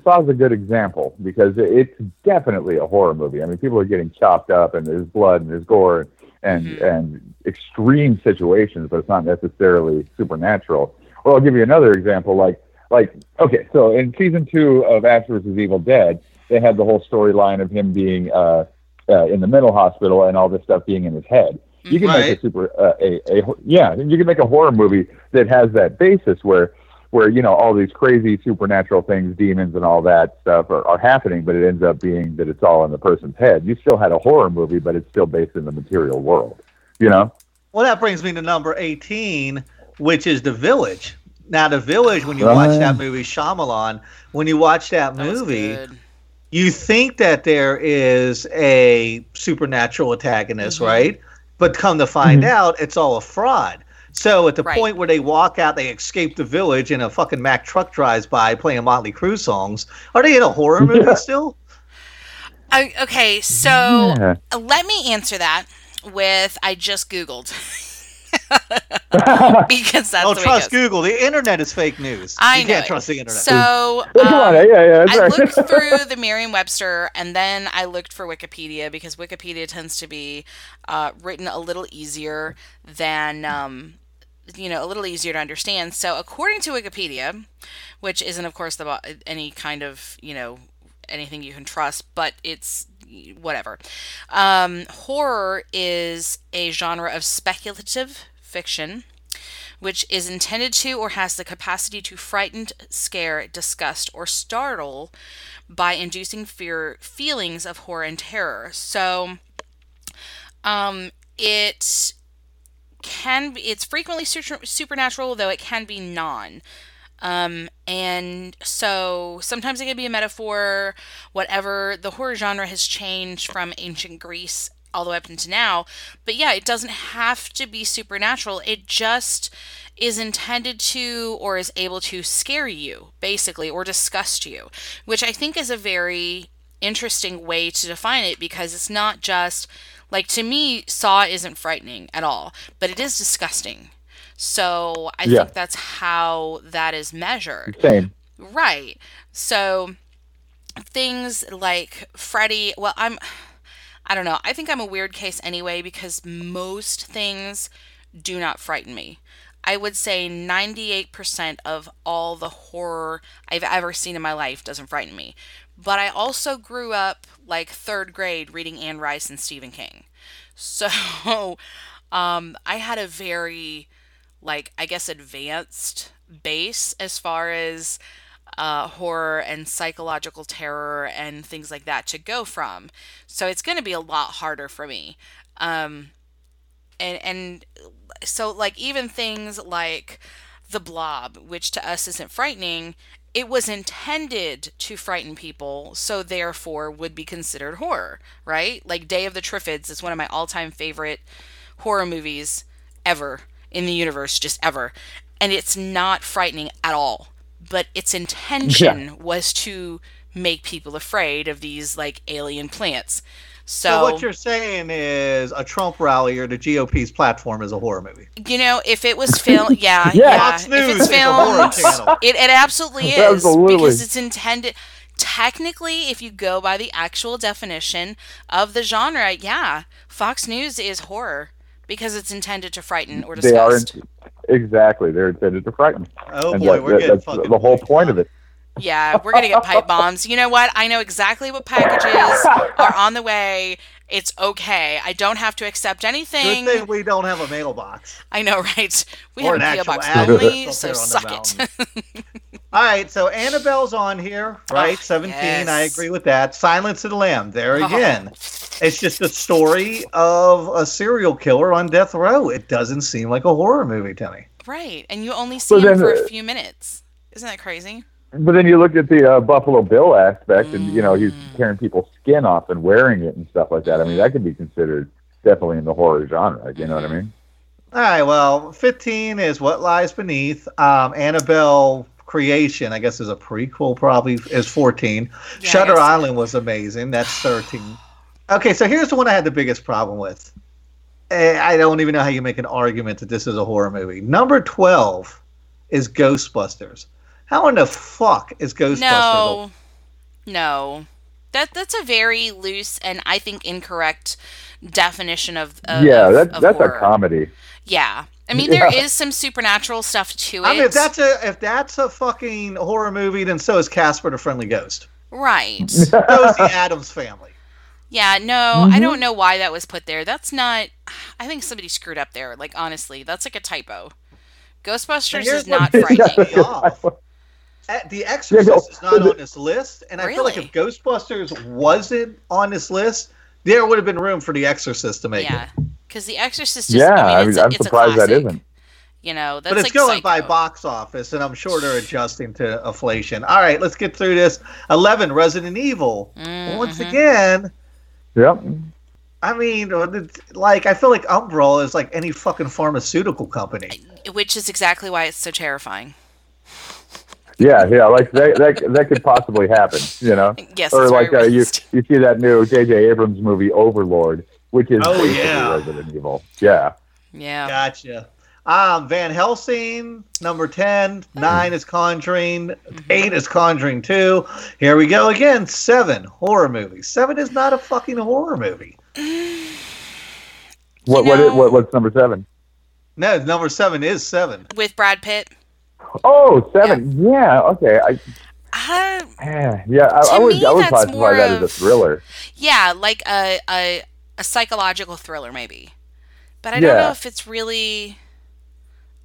Saw's a good example because it's definitely a horror movie. I mean, people are getting chopped up and there's blood and there's gore and extreme situations, but it's not necessarily supernatural. Well, I'll give you another example. Okay, so in season 2 of Ash vs. Evil Dead, they had the whole storyline of him being in the mental hospital and all this stuff being in his head. You can make a you can make a horror movie that has that basis where you know all these crazy supernatural things, demons and all that stuff are happening, but it ends up being that it's all in the person's head. You still had a horror movie, but it's still based in the material world, you know? Well, that brings me to number 18, which is The Village. Now, The Village, when you watch that movie, Shyamalan, when you watch that movie, you think that there is a supernatural antagonist, right? But come to find out, it's all a fraud. So at the point where they walk out, they escape the village, and a fucking Mack truck drives by playing Motley Crue songs. Are they in a horror movie still? Okay, so let me answer that with I just Googled. Because that's the way trust Google. The internet is fake news. You can't trust the internet. So I looked through the Merriam-Webster and then I looked for Wikipedia because Wikipedia tends to be written a little easier than a little easier to understand. So according to Wikipedia, which isn't of course any kind of anything you can trust, but it's whatever. Horror is a genre of speculative fiction, which is intended to or has the capacity to frighten, scare, disgust, or startle by inducing feelings of horror and terror. So It's frequently supernatural, though it can be non. And so sometimes it can be a metaphor, whatever. The horror genre has changed from ancient Greece all the way up into now. But yeah, it doesn't have to be supernatural. It just is intended to, or is able to, scare you, basically, or disgust you, which I think is a very interesting way to define it, because it's not just, like, to me, Saw isn't frightening at all, but it is disgusting. So I think that's how that is measured. Same. Right. So things like Freddy, well, I don't know. I think I'm a weird case anyway, because most things do not frighten me. I would say 98% of all the horror I've ever seen in my life doesn't frighten me. But I also grew up, like, third grade reading Anne Rice and Stephen King. So I had a very, like, I guess advanced base as far as horror and psychological terror and things like that to go from. So it's going to be a lot harder for me. And so, like, even things like The Blob, which to us isn't frightening, it was intended to frighten people, so therefore would be considered horror, right? Like, Day of the Triffids is one of my all-time favorite horror movies ever in the universe, just ever. And it's not frightening at all, but its intention was to make people afraid of these, like, alien plants. So what you're saying is a Trump rally or the GOP's platform is a horror movie. You know, if it was filmed, Fox News, if it's filmed, is a horror channel. It absolutely is. Absolutely. Because it's intended. Technically, if you go by the actual definition of the genre, Fox News is horror because it's intended to frighten or disgust. Exactly, they're intended to frighten. Oh and boy, we're getting fucking the whole point of it. Yeah, we're going to get pipe bombs. You know what? I know exactly what packages are on the way. It's okay. I don't have to accept anything. Good thing we don't have a mailbox. I know, right? We have a PO box only, so suck it. All right, so Annabelle's on here, right? 17, yes. I agree with that. Silence of the Lambs, there again. It's just a story of a serial killer on death row. It doesn't seem like a horror movie to me. Right, and you only see him for a few minutes. Isn't that crazy? But then you look at the Buffalo Bill aspect, and, you know, he's tearing people's skin off and wearing it and stuff like that. I mean, that could be considered definitely in the horror genre. You know what I mean? All right, well, 15 is What Lies Beneath. Annabelle Creation, I guess, is a prequel, probably, is 14. Yeah, Shutter Island was amazing. That's 13. Okay, so here's the one I had the biggest problem with. I don't even know how you make an argument that this is a horror movie. Number 12 is Ghostbusters. How in the fuck is Ghostbusters? No. That's a very loose and I think incorrect definition of horror. A comedy. Yeah. I mean, there is some supernatural stuff to it. I mean, if that's a fucking horror movie, then so is Casper the Friendly Ghost. Right. So is the Addams Family. Yeah, I don't know why that was put there. That's not... I think somebody screwed up there. Like, honestly, that's like a typo. Ghostbusters is not frightening. The Exorcist is not on this list, and I feel like if Ghostbusters wasn't on this list, there would have been room for The Exorcist to make it. Because The Exorcist is I'm surprised that isn't. You know, that's but it's like going by box office, and I'm sure they're adjusting to inflation. All right, let's get through this. 11, Resident Evil. Mm-hmm. Once again. Yep. I mean, like, I feel like Umbral is like any fucking pharmaceutical company. Which is exactly why it's so terrifying. Yeah, like that could possibly happen, you know. Yes, or like you see that new J.J. Abrams movie Overlord, which is Resident Evil. Yeah. Yeah. Gotcha. Van Helsing, number 10. 9 is Conjuring. 8 is Conjuring 2. Here we go again. 7, horror movie. 7 is not a fucking horror movie. What's number 7? No, number 7 is 7. With Brad Pitt. Oh, 7. Yeah. Okay. I would classify that as a thriller. Yeah, like a psychological thriller maybe. But I don't know if it's really.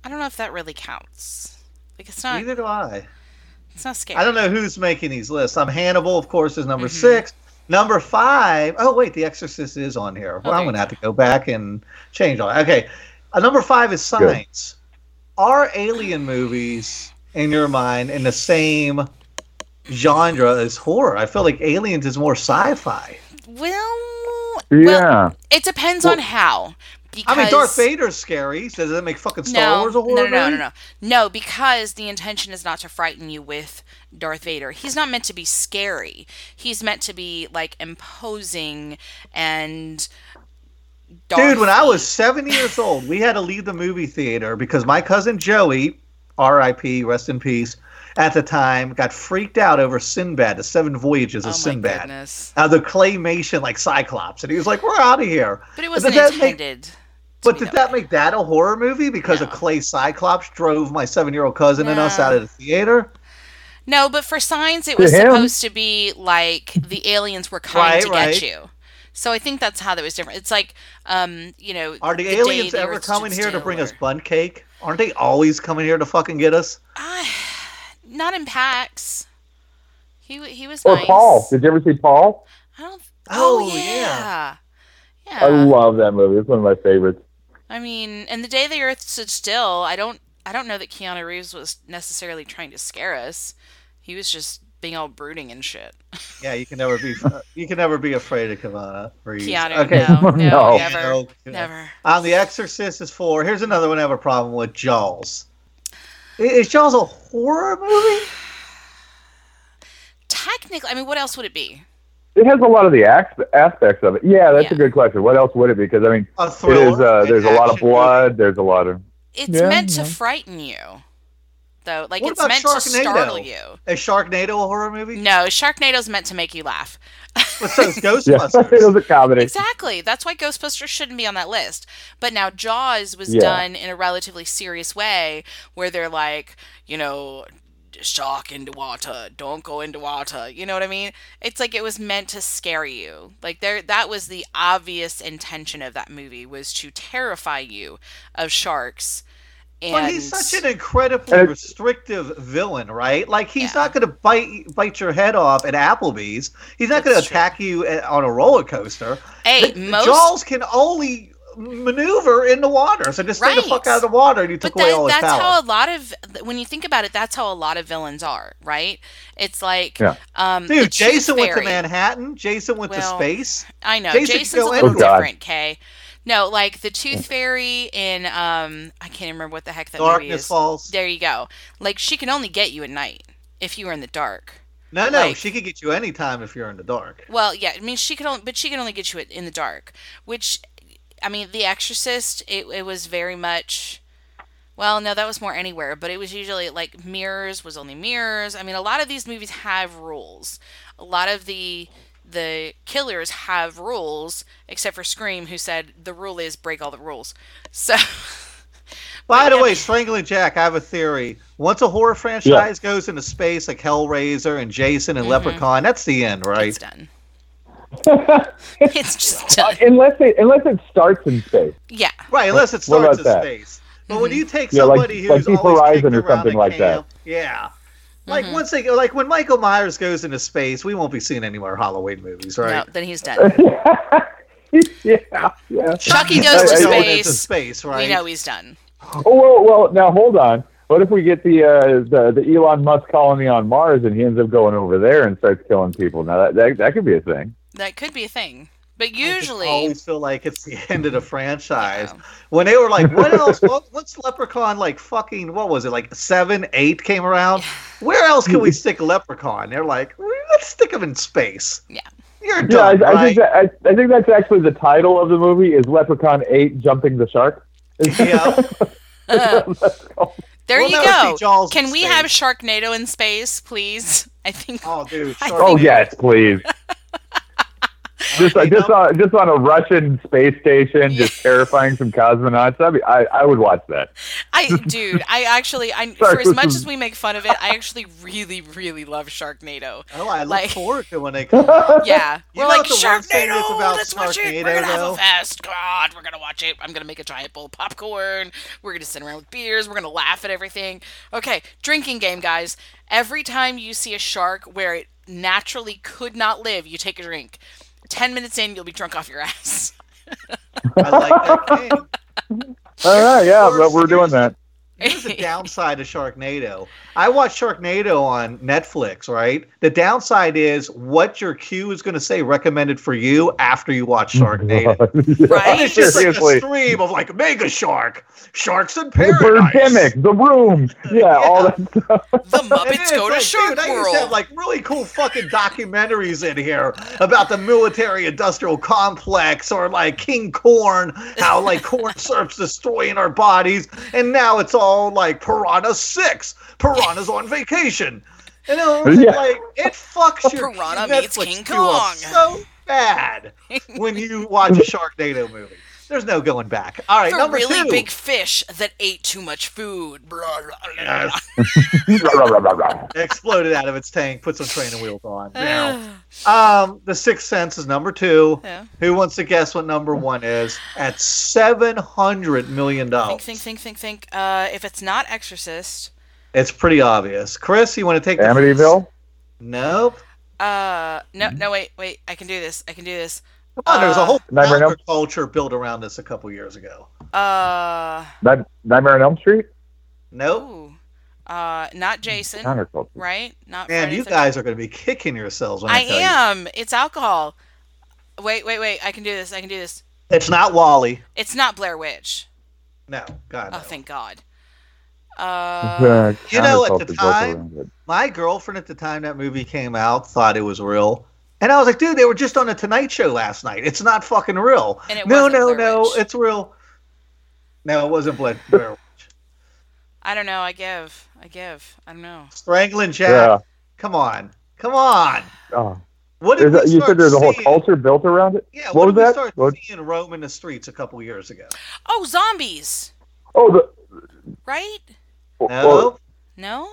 I don't know if that really counts. Like, it's not. Neither do I. It's not scary. I don't know who's making these lists. Hannibal, of course, is number 6. Number 5. Oh, wait, The Exorcist is on here. Well, okay. I'm going to have to go back and change all that. Okay. Number 5 is Signs. Good. Are alien movies, in your mind, in the same genre as horror? I feel like Aliens is more sci-fi. Well, it depends on how. Because, I mean, Darth Vader's scary. So does that make fucking Star Wars a horror movie? No, because the intention is not to frighten you with Darth Vader. He's not meant to be scary. He's meant to be, like, imposing and dark. Dude, when I was 7 years old, we had to leave the movie theater because my cousin Joey, R.I.P., rest in peace, at the time, got freaked out over Sinbad, the 7 Voyages of Sinbad. The claymation, like, Cyclops. And he was like, we're out of here. But it wasn't intended. But did that make that a horror movie? Because a clay Cyclops drove my 7-year-old cousin and us out of the theater? No, but for Signs, it was supposed to be like the aliens were coming to get you. So I think that's how that was different. It's like, are the aliens ever coming here to bring us bun cake? Aren't they always coming here to fucking get us? Not in PAX. He was nice. Or Paul. Did you ever see Paul? Yeah. I love that movie. It's one of my favorites. I mean, and The Day the Earth Stood Still, I don't know that Keanu Reeves was necessarily trying to scare us. He was just being all brooding and shit. Yeah, you can never be afraid of Keanu Reeves. Never. The Exorcist is 4. Here's another one I have a problem with, Jaws. Is Jaws a horror movie? Technically, I mean, what else would it be? It has a lot of the aspects of it. Yeah, that's a good question. What else would it be? Because, I mean, there's a lot of blood. There's a lot of... It's meant to frighten you, though. Like, what it's meant to startle you. Is Sharknado a horror movie? No, Sharknado's meant to make you laugh. Well, so is Ghostbusters. Sharknado's a comedy. Exactly. That's why Ghostbusters shouldn't be on that list. But now Jaws was done in a relatively serious way, where they're like, shock into water, don't go into water, you know what I mean? It's like it was meant to scare you. Like, that was the obvious intention of that movie, was to terrify you of sharks. And well, he's such an incredibly restrictive villain, right? Like, he's not going to bite your head off at Applebee's. He's not going to attack you on a roller coaster. Hey, Jaws can only maneuver in the water, so just stay the fuck out of the water, and you took away all his power. That's how a lot of, when you think about it, that's how a lot of villains are, right? It's like, dude, Jason went to Manhattan. Jason went to space. I know. Jason's a little different, Kay. No, like the Tooth Fairy in, I can't remember what the heck that movie is. Darkness Falls. There you go. Like, she can only get you at night if you were in the dark. No, like, she could get you anytime if you're in the dark. Well, yeah, I mean, she can only get you in the dark, which, I mean, The Exorcist, it was very much, well, no, that was more Anywhere, but it was usually like mirrors was only mirrors. I mean, a lot of these movies have rules. A lot of the killers have rules, except for Scream, who said the rule is break all the rules. So, by the way, Strangling Jack, I have a theory. Once a horror franchise goes into space, like Hellraiser and Jason and Leprechaun, that's the end, right? It's done. It's just done. Unless it starts in space. Yeah. Right, unless it starts in space. But when you take somebody who's always Horizon or something like camp, that. Yeah. Like once they go, like when Michael Myers goes into space, we won't be seeing any more Halloween movies, right? No, then he's done. Yeah. Chucky goes to space. Right? We know he's done. Oh well, now hold on. What if we get the Elon Musk colony on Mars and he ends up going over there and starts killing people? Now that could be a thing. That could be a thing. But usually... I always feel like it's the end of the franchise. You know. When they were like, what else? What's Leprechaun like fucking... What was it? Like 7, 8 came around? Where else can we stick Leprechaun? They're like, let's stick him in space. Yeah. You're done, right? I think that's actually the title of the movie is Leprechaun 8 Jumping the Shark. Yeah. There you go. Can we have Sharknado in space, please? I think... Oh, dude. Oh, yes, please. Just on a Russian space station, just terrifying some cosmonauts. I would watch that. I for as much as we make fun of it, I actually really love Sharknado. Oh, I look forward to when they come. Yeah, we're like, Sharknado, let's watch it. We're gonna have a fest. God, we're gonna watch it. I'm gonna make a giant bowl of popcorn. We're gonna sit around with beers. We're gonna laugh at everything. Okay, drinking game, guys. Every time you see a shark where it naturally could not live, you take a drink. 10 minutes in, you'll be drunk off your ass. I like that game. All right, yeah, but we're doing that. Here's the downside of Sharknado. I watched Sharknado on Netflix, right? The downside is what your queue is going to say recommended for you after you watch Sharknado. Right? And it's just like a stream of like Mega Shark, Sharks in Paradise, Birdemic, The Room, yeah, all that stuff. The Muppets Go to Shark World. I used to have like really cool fucking documentaries in here about the military-industrial complex or like King Corn, how like corn surf's destroying our bodies, and now it's all like Piranha 6, Piranha's on vacation, and it fucks your Piranha meets King Kong so bad when you watch a Sharknado movie. There's no going back. All right, number really two. Big fish that ate too much food. Exploded out of its tank. Put some training wheels on. The Sixth Sense is number two. Yeah. Who wants to guess what number one is? At $700 million. Think. If it's not Exorcist, it's pretty obvious. Chris, you want to take Amityville? Nope. No, wait. I can do this. Come on, there's a whole culture built around this a couple years ago. Nightmare on Elm Street? No. Not Jason. Counterculture. Right? Not. Man, you guys are going to be kicking yourselves. I am. It's alcohol. Wait. I can do this. It's not WALL-E. It's not Blair Witch. No. God. No. Oh, thank God. You know, at the time, my girlfriend at the time that movie came out thought it was real. And I was like, dude, they were just on the Tonight Show last night. It's not fucking real. And it no, it's real. No, it wasn't Blair Witch. I don't know. I give. I don't know. Strangling Jack. Yeah. Come on. Oh. What did you said there's a whole culture built around it? Yeah, what was that? Seeing roam in the streets a couple years ago. Oh, zombies. Oh, right? No?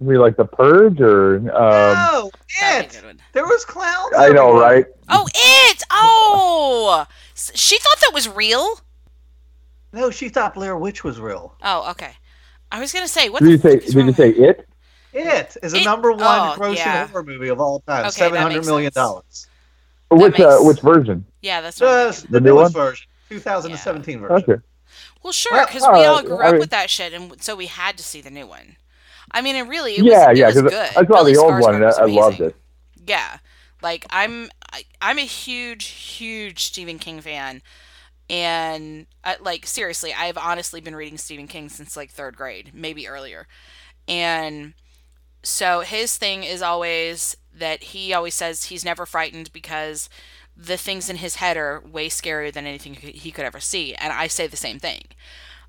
We like The Purge or no, It. There was clowns. I know, right? Oh, It. Oh, she thought that was real. No, she thought Blair Witch was real. Oh, okay. I was gonna say, what did you say? It. It is a number one grossing horror movie of all time, okay, $700 million. Which version? Yeah, that's the newest version, 2017 version. Okay. Well, sure, because we all grew up with that shit, and so we had to see the new one. I mean, and really, it was good. I saw the old one, and I loved it. Yeah. Like, I'm a huge Stephen King fan. And, seriously, I've honestly been reading Stephen King since, third grade, maybe earlier. And so his thing is always that he always says he's never frightened because the things in his head are way scarier than anything he could ever see. And I say the same thing.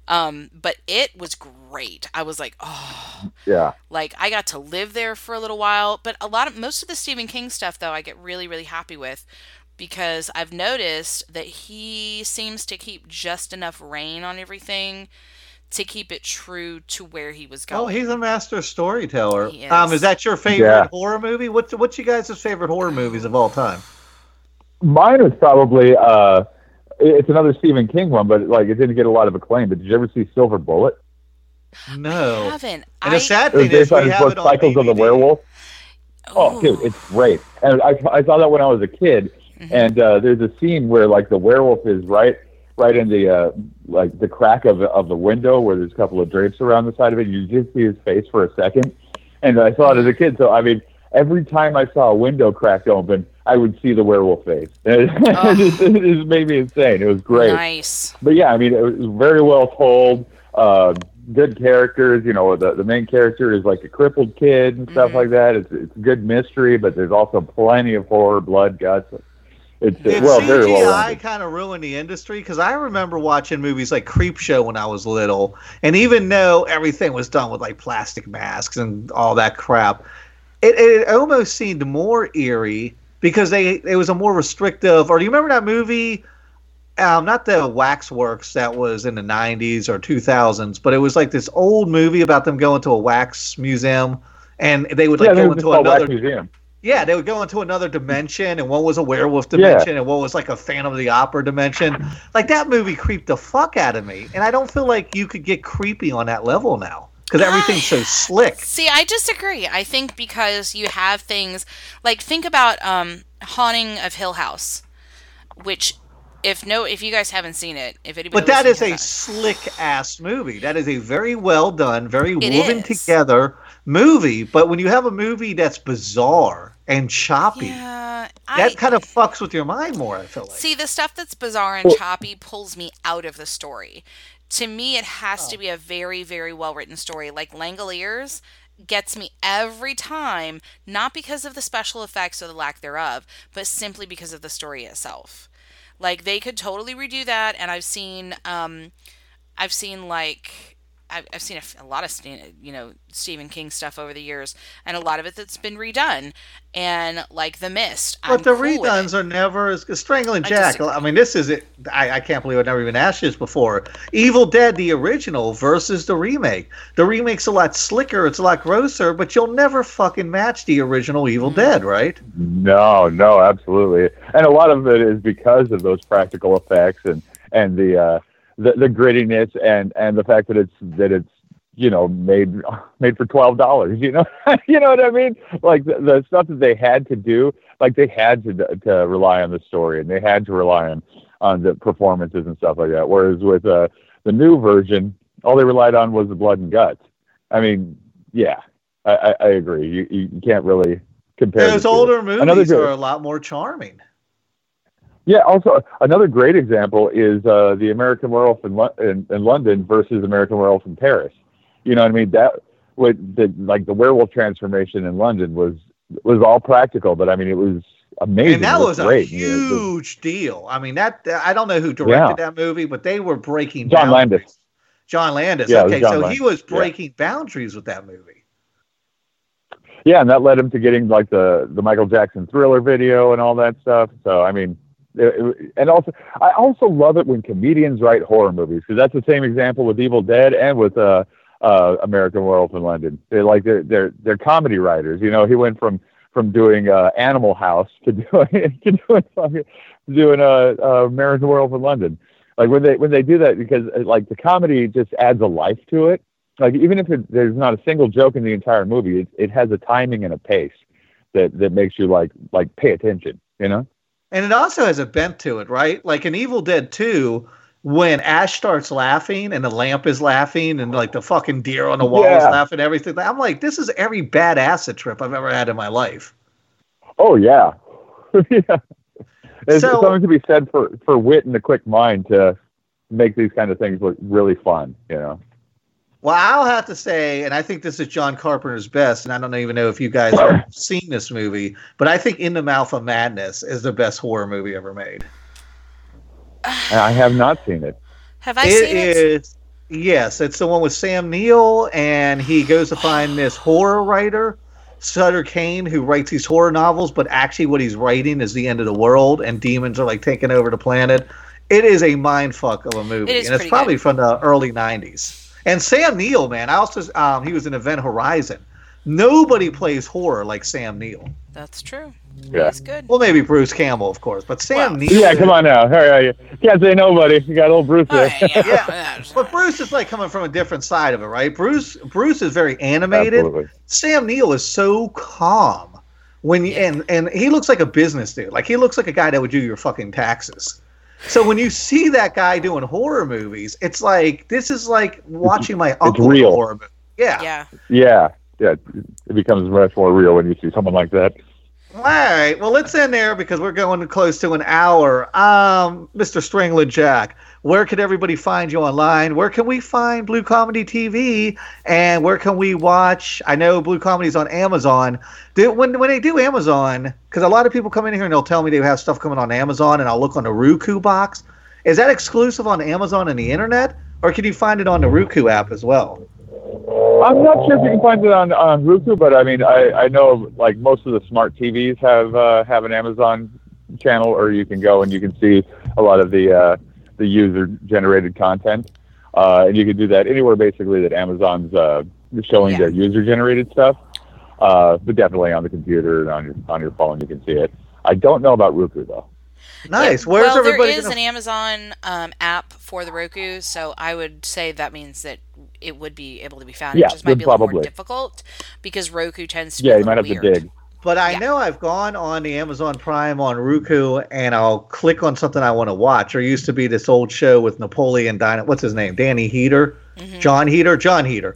But it was great. I was like, oh, yeah. I got to live there for a little while. But most of the Stephen King stuff, though, I get really, really happy with because I've noticed that he seems to keep just enough rein on everything to keep it true to where he was going. Oh, he's a master storyteller. He is. Is that your favorite horror movie? What's you guys' favorite horror movies of all time? Mine was probably it's another Stephen King one, but it didn't get a lot of acclaim. But did you ever see Silver Bullet? No, I haven't. And the sad thing is, we have it on Cycles of the Werewolf. Oh, dude, it's great. And I saw that when I was a kid. Mm-hmm. And there's a scene where the werewolf is right in the the crack of the window where there's a couple of drapes around the side of it. You just see his face for a second. And I saw it as a kid, so I mean, every time I saw a window cracked open, I would see the werewolf face. It just made me insane. It was great. Nice. But yeah, I mean, it was very well told. Good characters. You know, the main character is a crippled kid and stuff like that. It's good mystery, but there's also plenty of horror, blood, guts. Very well. CGI kind of ruined the industry because I remember watching movies like Creepshow when I was little, and even though everything was done with plastic masks and all that crap, It almost seemed more eerie because it was a more restrictive. Or do you remember that movie? not the Waxworks that was in the 90s or 2000s, but it was like this old movie about them going to a wax museum, and they would like go into another museum. Yeah, they would go into another dimension, and one was a werewolf dimension, and one was like a Phantom of the Opera dimension. Like, that movie creeped the fuck out of me, and I don't feel like you could get creepy on that level now because everything's so slick. See, I disagree. I think because you have things like, think about Haunting of Hill House, which if you guys haven't seen it, if anybody, but that is a slick ass movie. That is a very well done, very woven together movie. But when you have a movie that's bizarre and choppy, that kind of fucks with your mind more, I feel like. See, the stuff that's bizarre and choppy pulls me out of the story. To me, it has to be a very, very well-written story. Like, Langoliers gets me every time, not because of the special effects or the lack thereof, but simply because of the story itself. Like, they could totally redo that, and I've seen a lot of, you know, Stephen King stuff over the years, and a lot of it that's been redone, and like The Mist. But the redones are never as good. Strangling Jack, I mean, this is it. I can't believe I never even asked this before. Evil Dead, the original versus the remake. The remake's a lot slicker, it's a lot grosser, but you'll never fucking match the original Evil Dead, right? No, absolutely. And a lot of it is because of those practical effects and the grittiness and the fact that it's you know made for $12, you know. You know what I mean? Like the stuff that they had to do, like they had to rely on the story, and they had to rely on the performances and stuff like that. Whereas with the new version, all they relied on was the blood and guts. I mean, yeah, I agree. You can't really compare. Those older movies are a lot more charming. Yeah, also, another great example is the American Werewolf in London versus American Werewolf in Paris. You know what I mean? That the werewolf transformation in London was all practical, but I mean, it was amazing. And that was great. A huge deal. I mean, that I don't know who directed that movie, but they were breaking boundaries. John Landis. Yeah, okay, so he was breaking boundaries with that movie. Yeah, and that led him to getting like the Michael Jackson Thriller video and all that stuff. So, I mean... And also, I also love it when comedians write horror movies, because that's the same example with Evil Dead and with American Werewolf in London. They're comedy writers. You know, he went from doing Animal House to doing American Werewolf in London. Like when they do that, because like the comedy just adds a life to it. Like even if there's not a single joke in the entire movie, it has a timing and a pace that makes you like pay attention. You know. And it also has a bent to it, right? Like in Evil Dead 2, when Ash starts laughing and the lamp is laughing and like the fucking deer on the wall is laughing and everything, I'm like, this is every bad acid trip I've ever had in my life. Oh, yeah. Yeah. There's something to be said for wit and a quick mind to make these kind of things look really fun, you know? Well, I'll have to say, and I think this is John Carpenter's best, and I don't even know if you guys have seen this movie, but I think In the Mouth of Madness is the best horror movie ever made. I have not seen it. Have I seen it? Yes, it's the one with Sam Neill, and he goes to find this horror writer, Sutter Kane, who writes these horror novels, but actually what he's writing is the end of the world, and demons are like taking over the planet. It is a mindfuck of a movie, and it's probably from the early 90s. And Sam Neill, man, I also he was in Event Horizon. Nobody plays horror like Sam Neill. That's true. Yeah. He's good. Well, maybe Bruce Campbell, of course, but Sam Neill. Yeah, come on now. How are you? Can't say nobody. You got old Bruce there. Right, yeah. But Bruce is like coming from a different side of it, right? Bruce is very animated. Absolutely. Sam Neill is so calm. And he looks like a business dude. Like he looks like a guy that would do your fucking taxes. So when you see that guy doing horror movies, it's like, this is like watching my uncle do horror movies. Yeah. It becomes much more real when you see someone like that. All right. Well, let's end there because we're going close to an hour. Mr. Strangling Jack, where can everybody find you online? Where can we find Blue Comedy TV? And where can we watch? I know Blue Comedy's on Amazon. When they do Amazon, because a lot of people come in here and they'll tell me they have stuff coming on Amazon, and I'll look on the Roku box. Is that exclusive on Amazon and the internet? Or can you find it on the Roku app as well? I'm not sure if you can find it on Roku, but I mean, I know like most of the smart TVs have an Amazon channel, or you can go and you can see a lot of the user-generated content. And you can do that anywhere, basically, that Amazon's showing their user-generated stuff. But definitely on the computer and on your phone, you can see it. I don't know about Roku, though. Nice. Yeah. Where's everybody? There is an Amazon app for the Roku, so I would say that means that it would be able to be found. Yeah, it just might be a little more difficult because Roku tends to be you might have to dig. But I know I've gone on the Amazon Prime on Roku, and I'll click on something I want to watch. There used to be this old show with Napoleon Dynamite. What's his name? Danny Heater? Mm-hmm. John Heater.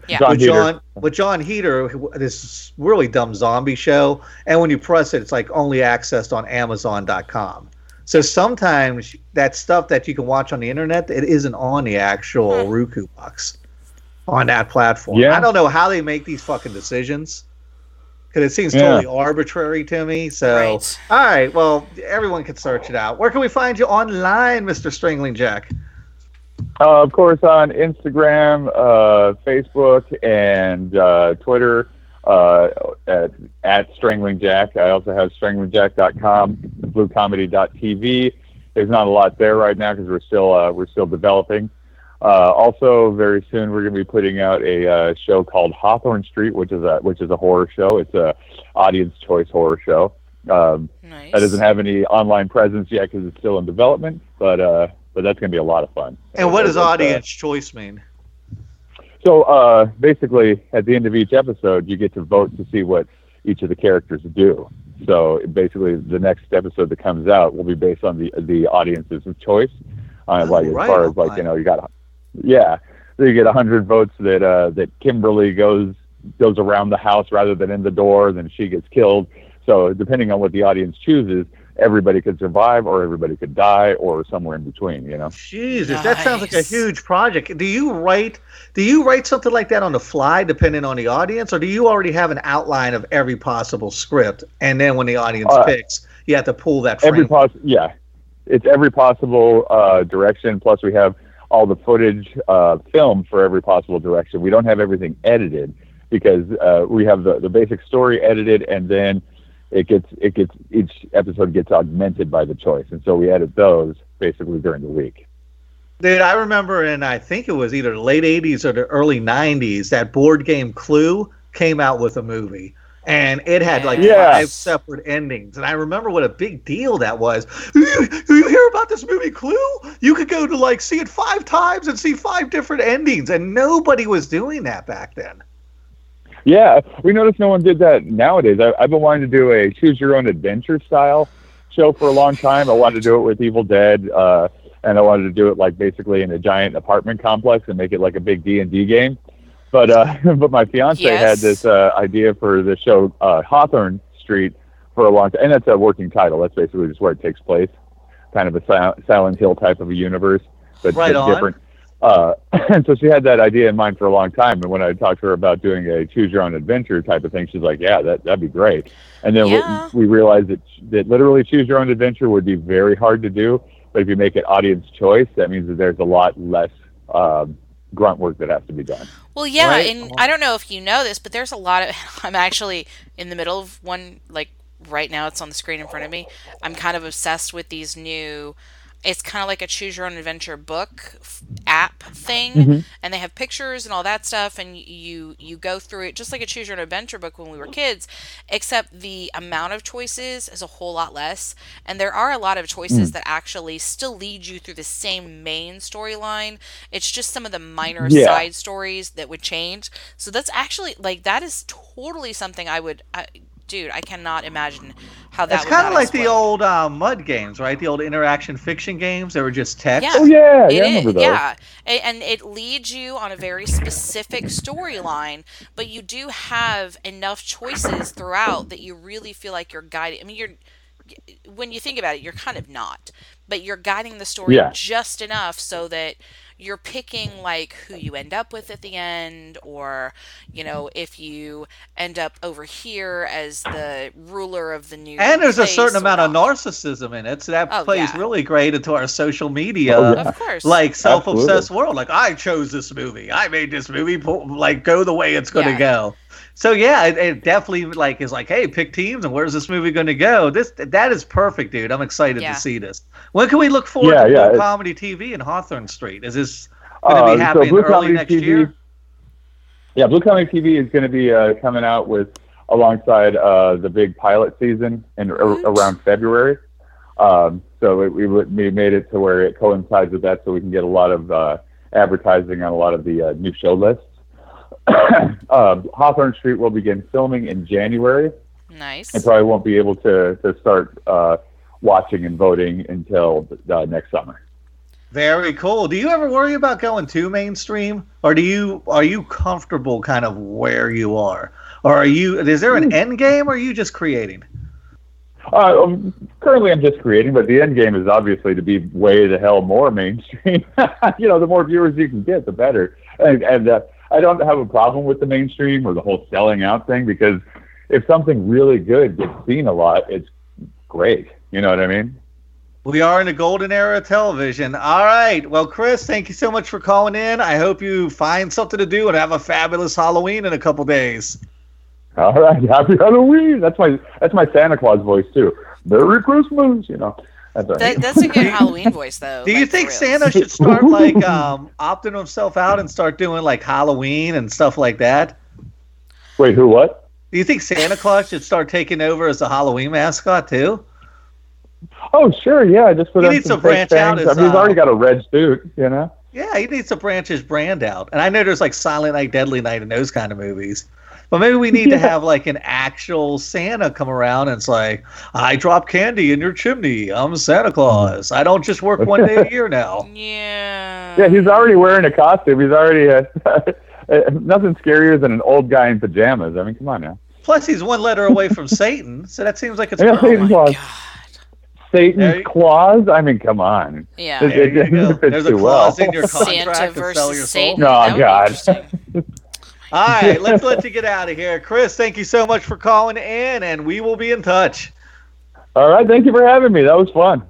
Yeah. With John Heater, this really dumb zombie show. And when you press it, it's like only accessed on Amazon.com. So sometimes that stuff that you can watch on the internet, it isn't on the actual Roku box on that platform. Yeah. I don't know how they make these fucking decisions. Because it seems totally arbitrary to me. So, all right. Well, everyone can search it out. Where can we find you online, Mr. Strangling Jack? Of course, on Instagram, Facebook, and Twitter at Strangling Jack. I also have stranglingjack.com, bluecomedy.tv. There's not a lot there right now because we're still developing. Also, very soon we're going to be putting out a show called Hawthorne Street, which is a horror show. It's a audience choice horror show. Nice. That doesn't have any online presence yet because it's still in development, but that's going to be a lot of fun. And what does audience choice mean? So basically, at the end of each episode, you get to vote to see what each of the characters do. So basically, the next episode that comes out will be based on the audience's choice. So you get 100 votes that Kimberly goes around the house rather than in the door, then she gets killed. So depending on what the audience chooses, everybody could survive or everybody could die or somewhere in between, you know? Jesus, nice. That sounds like a huge project. Do you write something like that on the fly depending on the audience, or do you already have an outline of every possible script, and then when the audience picks, you have to pull that frame? It's every possible direction, plus we have all the footage filmed for every possible direction. We don't have everything edited because we have the basic story edited, and then it gets each episode gets augmented by the choice. And so we edit those basically during the week. Dude, I remember in, I think it was either the late 80s or the early 90s, that board game Clue came out with a movie. And it had like five separate endings. And I remember what a big deal that was. You hear about this movie Clue? You could go to like see it 5 times and see 5 different endings. And nobody was doing that back then. Yeah, we noticed no one did that nowadays. I've been wanting to do a choose-your-own-adventure style show for a long time. I wanted to do it with Evil Dead. And I wanted to do it like basically in a giant apartment complex and make it like a big D&D game. But my fiance had this idea for the show Hawthorne Street for a long time, and that's a working title. That's basically just where it takes place, kind of a Silent Hill type of a universe, but different. And so she had that idea in mind for a long time. And when I talked to her about doing a choose-your-own-adventure type of thing, she's like, "Yeah, that'd be great." And then we realized that literally choose-your-own-adventure would be very hard to do. But if you make it audience choice, that means that there's a lot less grunt work that has to be done. Well, yeah, right? And I don't know if you know this, but there's a lot of... I'm actually in the middle of one, like, right now it's on the screen in front of me. I'm kind of obsessed with these new... It's kind of like a choose-your-own-adventure book app thing, and they have pictures and all that stuff, and you go through it just like a choose-your-own-adventure book when we were kids, except the amount of choices is a whole lot less, and there are a lot of choices that actually still lead you through the same main storyline. It's just some of the minor side stories that would change. So that's actually, like, that is totally something I would... Dude, I cannot imagine how that. It's kind of like explode. The old mud games, right? The old interaction fiction games. They were just text. Yeah. Oh yeah, I remember those. Yeah, and it leads you on a very specific storyline, but you do have enough choices throughout that you really feel like you're guided. I mean, when you think about it, you're kind of not, but you're guiding the story just enough so that you're picking like who you end up with at the end, or, you know, if you end up over here as the ruler of the new and there's a certain amount of narcissism in it, so that plays really great into our social media of course, like self-obsessed world, like I chose this movie, I made this movie, like go the way it's going to go. So yeah, it definitely like is like, hey, pick teams, and where's this movie going to go? That is perfect, dude. I'm excited to see this. When can we look forward to Blue Comedy TV and Hawthorne Street? Is this going to be happening early next year? Yeah, Blue Comedy TV is going to be coming out with alongside the big pilot season in around February. So we made it to where it coincides with that, so we can get a lot of advertising on a lot of the new show lists. Hawthorne Street will begin filming in January. Nice. And probably won't be able to start watching and voting until next summer. Very cool. Do you ever worry about going too mainstream, or are you comfortable kind of where you are, or is there an end game, or are you just creating? Currently, I'm just creating, but the end game is obviously to be way the hell more mainstream. You know, the more viewers you can get, the better. And I don't have a problem with the mainstream or the whole selling out thing, because if something really good gets seen a lot, it's great. You know what I mean? We are in a golden era of television. All right. Well, Chris, thank you so much for calling in. I hope you find something to do and have a fabulous Halloween in a couple days. All right. Happy Halloween. That's my Santa Claus voice, too. Merry Christmas, you know. That's a good Halloween voice, though. Do you think Santa should start like opting himself out and start doing like Halloween and stuff like that? Wait, who? What? Do you think Santa Claus should start taking over as a Halloween mascot too? Oh, sure, yeah. Just put he needs to branch out. I mean, he's already got a red suit, you know. Yeah, he needs to branch his brand out. And I know there's like Silent Night, Deadly Night, and those kind of movies. But maybe we need to have like an actual Santa come around and it's like, I drop candy in your chimney. I'm Santa Claus. I don't just work one day a year now. Yeah. Yeah, he's already wearing a costume. He's already nothing scarier than an old guy in pajamas. I mean, come on now. Plus, he's one letter away from Satan, so that seems like it's Satan's Claus. Satan's Claus? I mean, come on. Yeah. It there's a clause in your contract Santa to sell your soul. Satan. Oh, God. All right, let's let you get out of here. Chris, thank you so much for calling in, and we will be in touch. All right, thank you for having me. That was fun.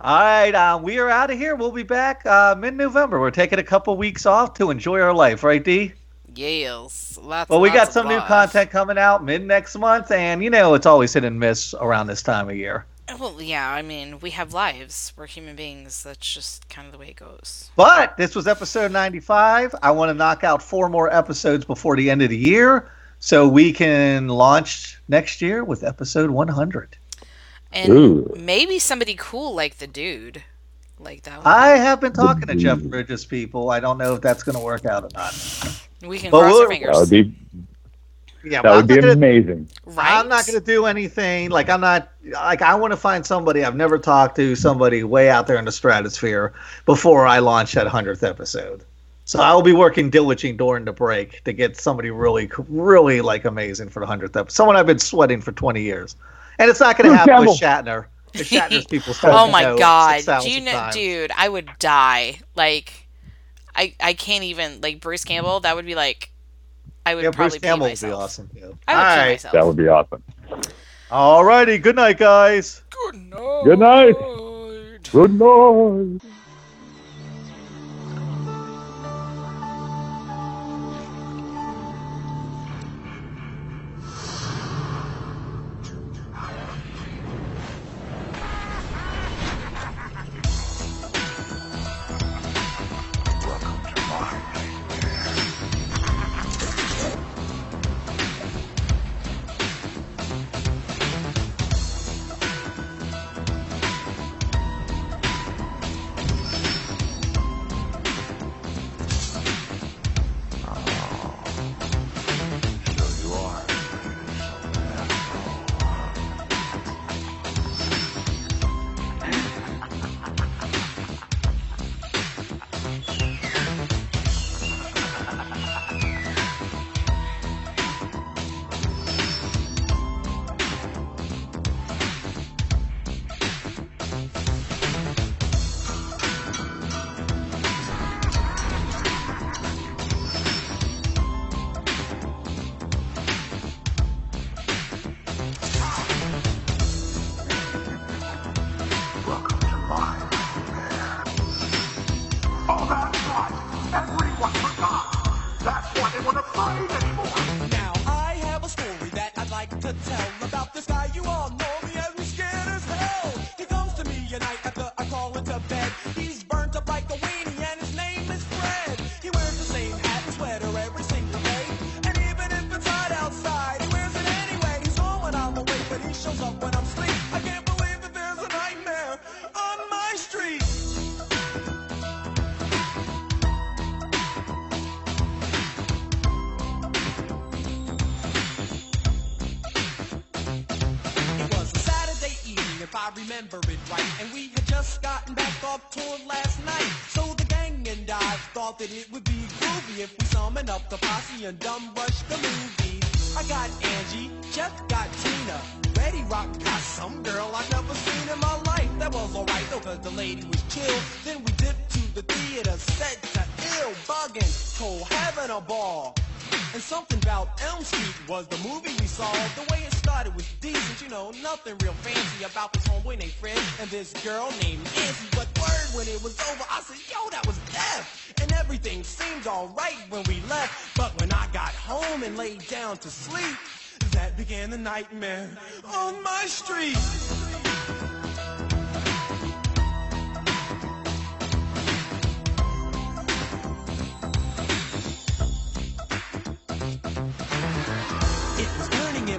All right, we are out of here. We'll be back mid-November. We're taking a couple weeks off to enjoy our life, right, D? Yes. Well, we got some new content coming out mid-next month, and, you know, it's always hit and miss around this time of year. Well, yeah, I mean, we have lives. We're human beings. That's just kind of the way it goes. But this was episode 95. I want to knock out 4 more episodes before the end of the year so we can launch next year with episode 100. And maybe somebody cool like the dude. Like that one. I have been talking to Jeff Bridges, people. I don't know if that's going to work out or not. We can cross our fingers. Yeah, that would be amazing. Right? I'm not going to do anything. Like, I want to find somebody I've never talked to, somebody way out there in the stratosphere before I launch that 100th episode. So I will be working diligently during the break to get somebody really, really, like, amazing for the 100th episode. Someone I've been sweating for 20 years. And it's not going to happen with Shatner. If Shatner's people start oh, my God. Do you know, dude, I would die. Like, I can't even, like, Bruce Campbell, that would be like, I would probably pee myself. Bruce Campbell would be awesome, too. I would pee myself. That would be awesome. All righty. Good night, guys. Good night. Good night. Good night. That's why they want to fight anymore. Now I have remember it right. And we had just gotten back off tour last night. So the gang and I thought that it would be groovy if we summon up the posse and dumb rush the movies. I got Angie, Jeff got Tina, Reddy Rock got some girl I've never seen in my life. That was alright though, cause the lady was chill. Then we dipped to the theater, set to ill, bugging, cold, having a ball. And something about Elm Street was the movie we saw. The way it started was decent, you know, nothing real fancy about this homeboy named Fred and this girl named Nancy. But word, when it was over, I said, yo, that was death. And everything seemed alright when we left. But when I got home and laid down to sleep, that began the nightmare on my street.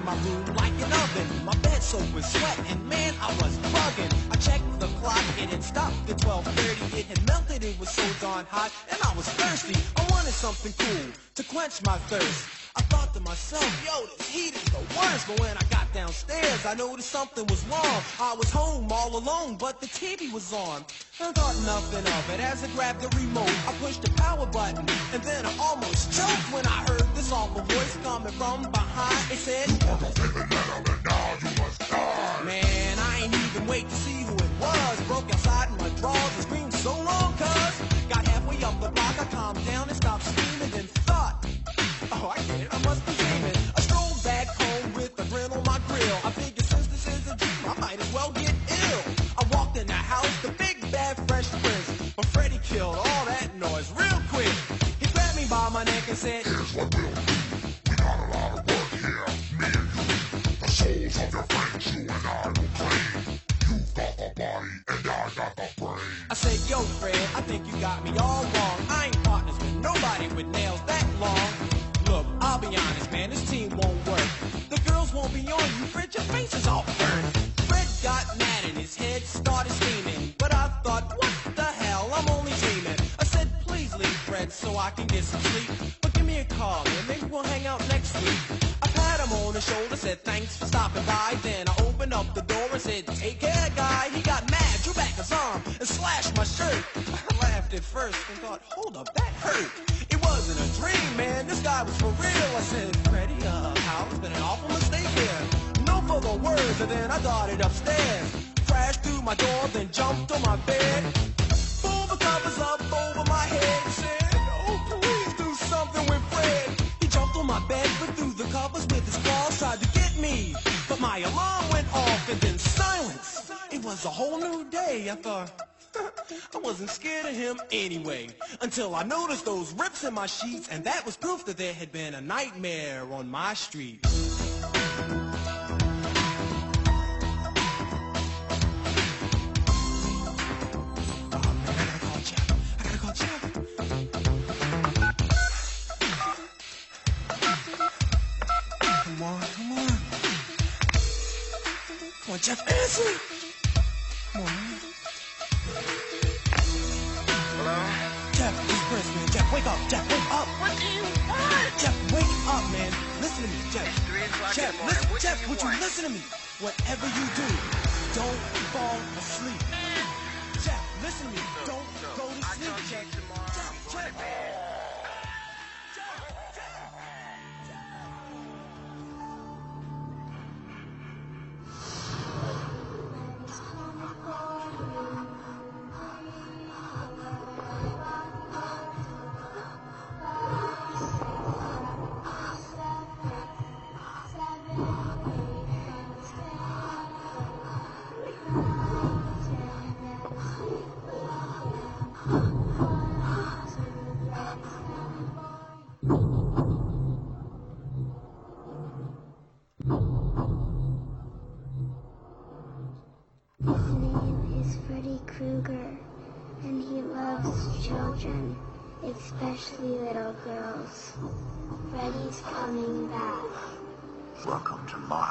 My room like an oven, my bed soaked with sweat, and man, I was bugging. I checked the clock, it had stopped at 12:30. It had melted, it was so darn hot, and I was thirsty. I wanted something cool to quench my thirst. I thought to myself, yo, this heat is the worst. But when I got downstairs, I noticed something was wrong. I was home all alone, but the TV was on. I thought nothing of it. As I grabbed the remote, I pushed the power button, and then I almost choked when I heard this awful voice coming from behind. It said, you want to feel the metal, and now you must die. Man, I ain't even wait to see who it was. Broke outside in my drawers and screamed so long, cuz. Got halfway up the block, I calmed down and stopped screaming and thought, oh, I get it, I must be dreaming. I strolled back home with a grin on my grill. I figured since this is a dream, I might as well get ill. I walked in the house, the big bad Fresh Prince, but Freddy killed all that noise real quick. He grabbed me by my neck and said, here's what we'll do. We got a lot of work here, me and you. The souls of your friends, you and I will claim. You got the body and I got the brain. I said, yo, Fred, I think you got me all wrong. I ain't partners with nobody with nails that long. Look, I'll be honest, man, this team won't work. The girls won't be on you, Fred, your face is all burnt. Fred got mad and his head started steaming. But I thought, what the hell, I'm only dreaming. I said, please leave, Fred, so I can get some sleep. But give me a call and maybe we'll hang out next week. I pat him on the shoulder, said, thanks for stopping by. Then I opened up the door and said, take care, guy. He got mad, drew back his arm, and slashed my shirt. I laughed at first and thought, hold up, that hurt. It wasn't a dream, man, this guy was for real. I said, Freddy, how has been an awful mistake here. No further words, and then I darted upstairs. Crashed through my door, then jumped on my bed. Pulled the covers up over my head and said, oh, please do something with Fred. He jumped on my bed, but through the covers with his claws, tried to get me. But my alarm went off, and then silence. It was a whole new day. I thought, I wasn't scared of him anyway, until I noticed those rips in my sheets, and that was proof that there had been a nightmare on my street. I gotta call Jeff. Come on, Jeff, answer. Come on, man. Jeff, it's Chris, man. Jeff, wake up. Jeff, wake up. What do you want? Jeff, wake up, man. Listen to me, Jeff. It's 3 o'clock in the morning. Listen, Jeff, would you listen to me? Whatever you do, don't fall asleep. Jeff, listen to me. Don't go to sleep. I'll talk tomorrow. Jeff, Jeff. Especially little girls. Freddy's coming back. Welcome to my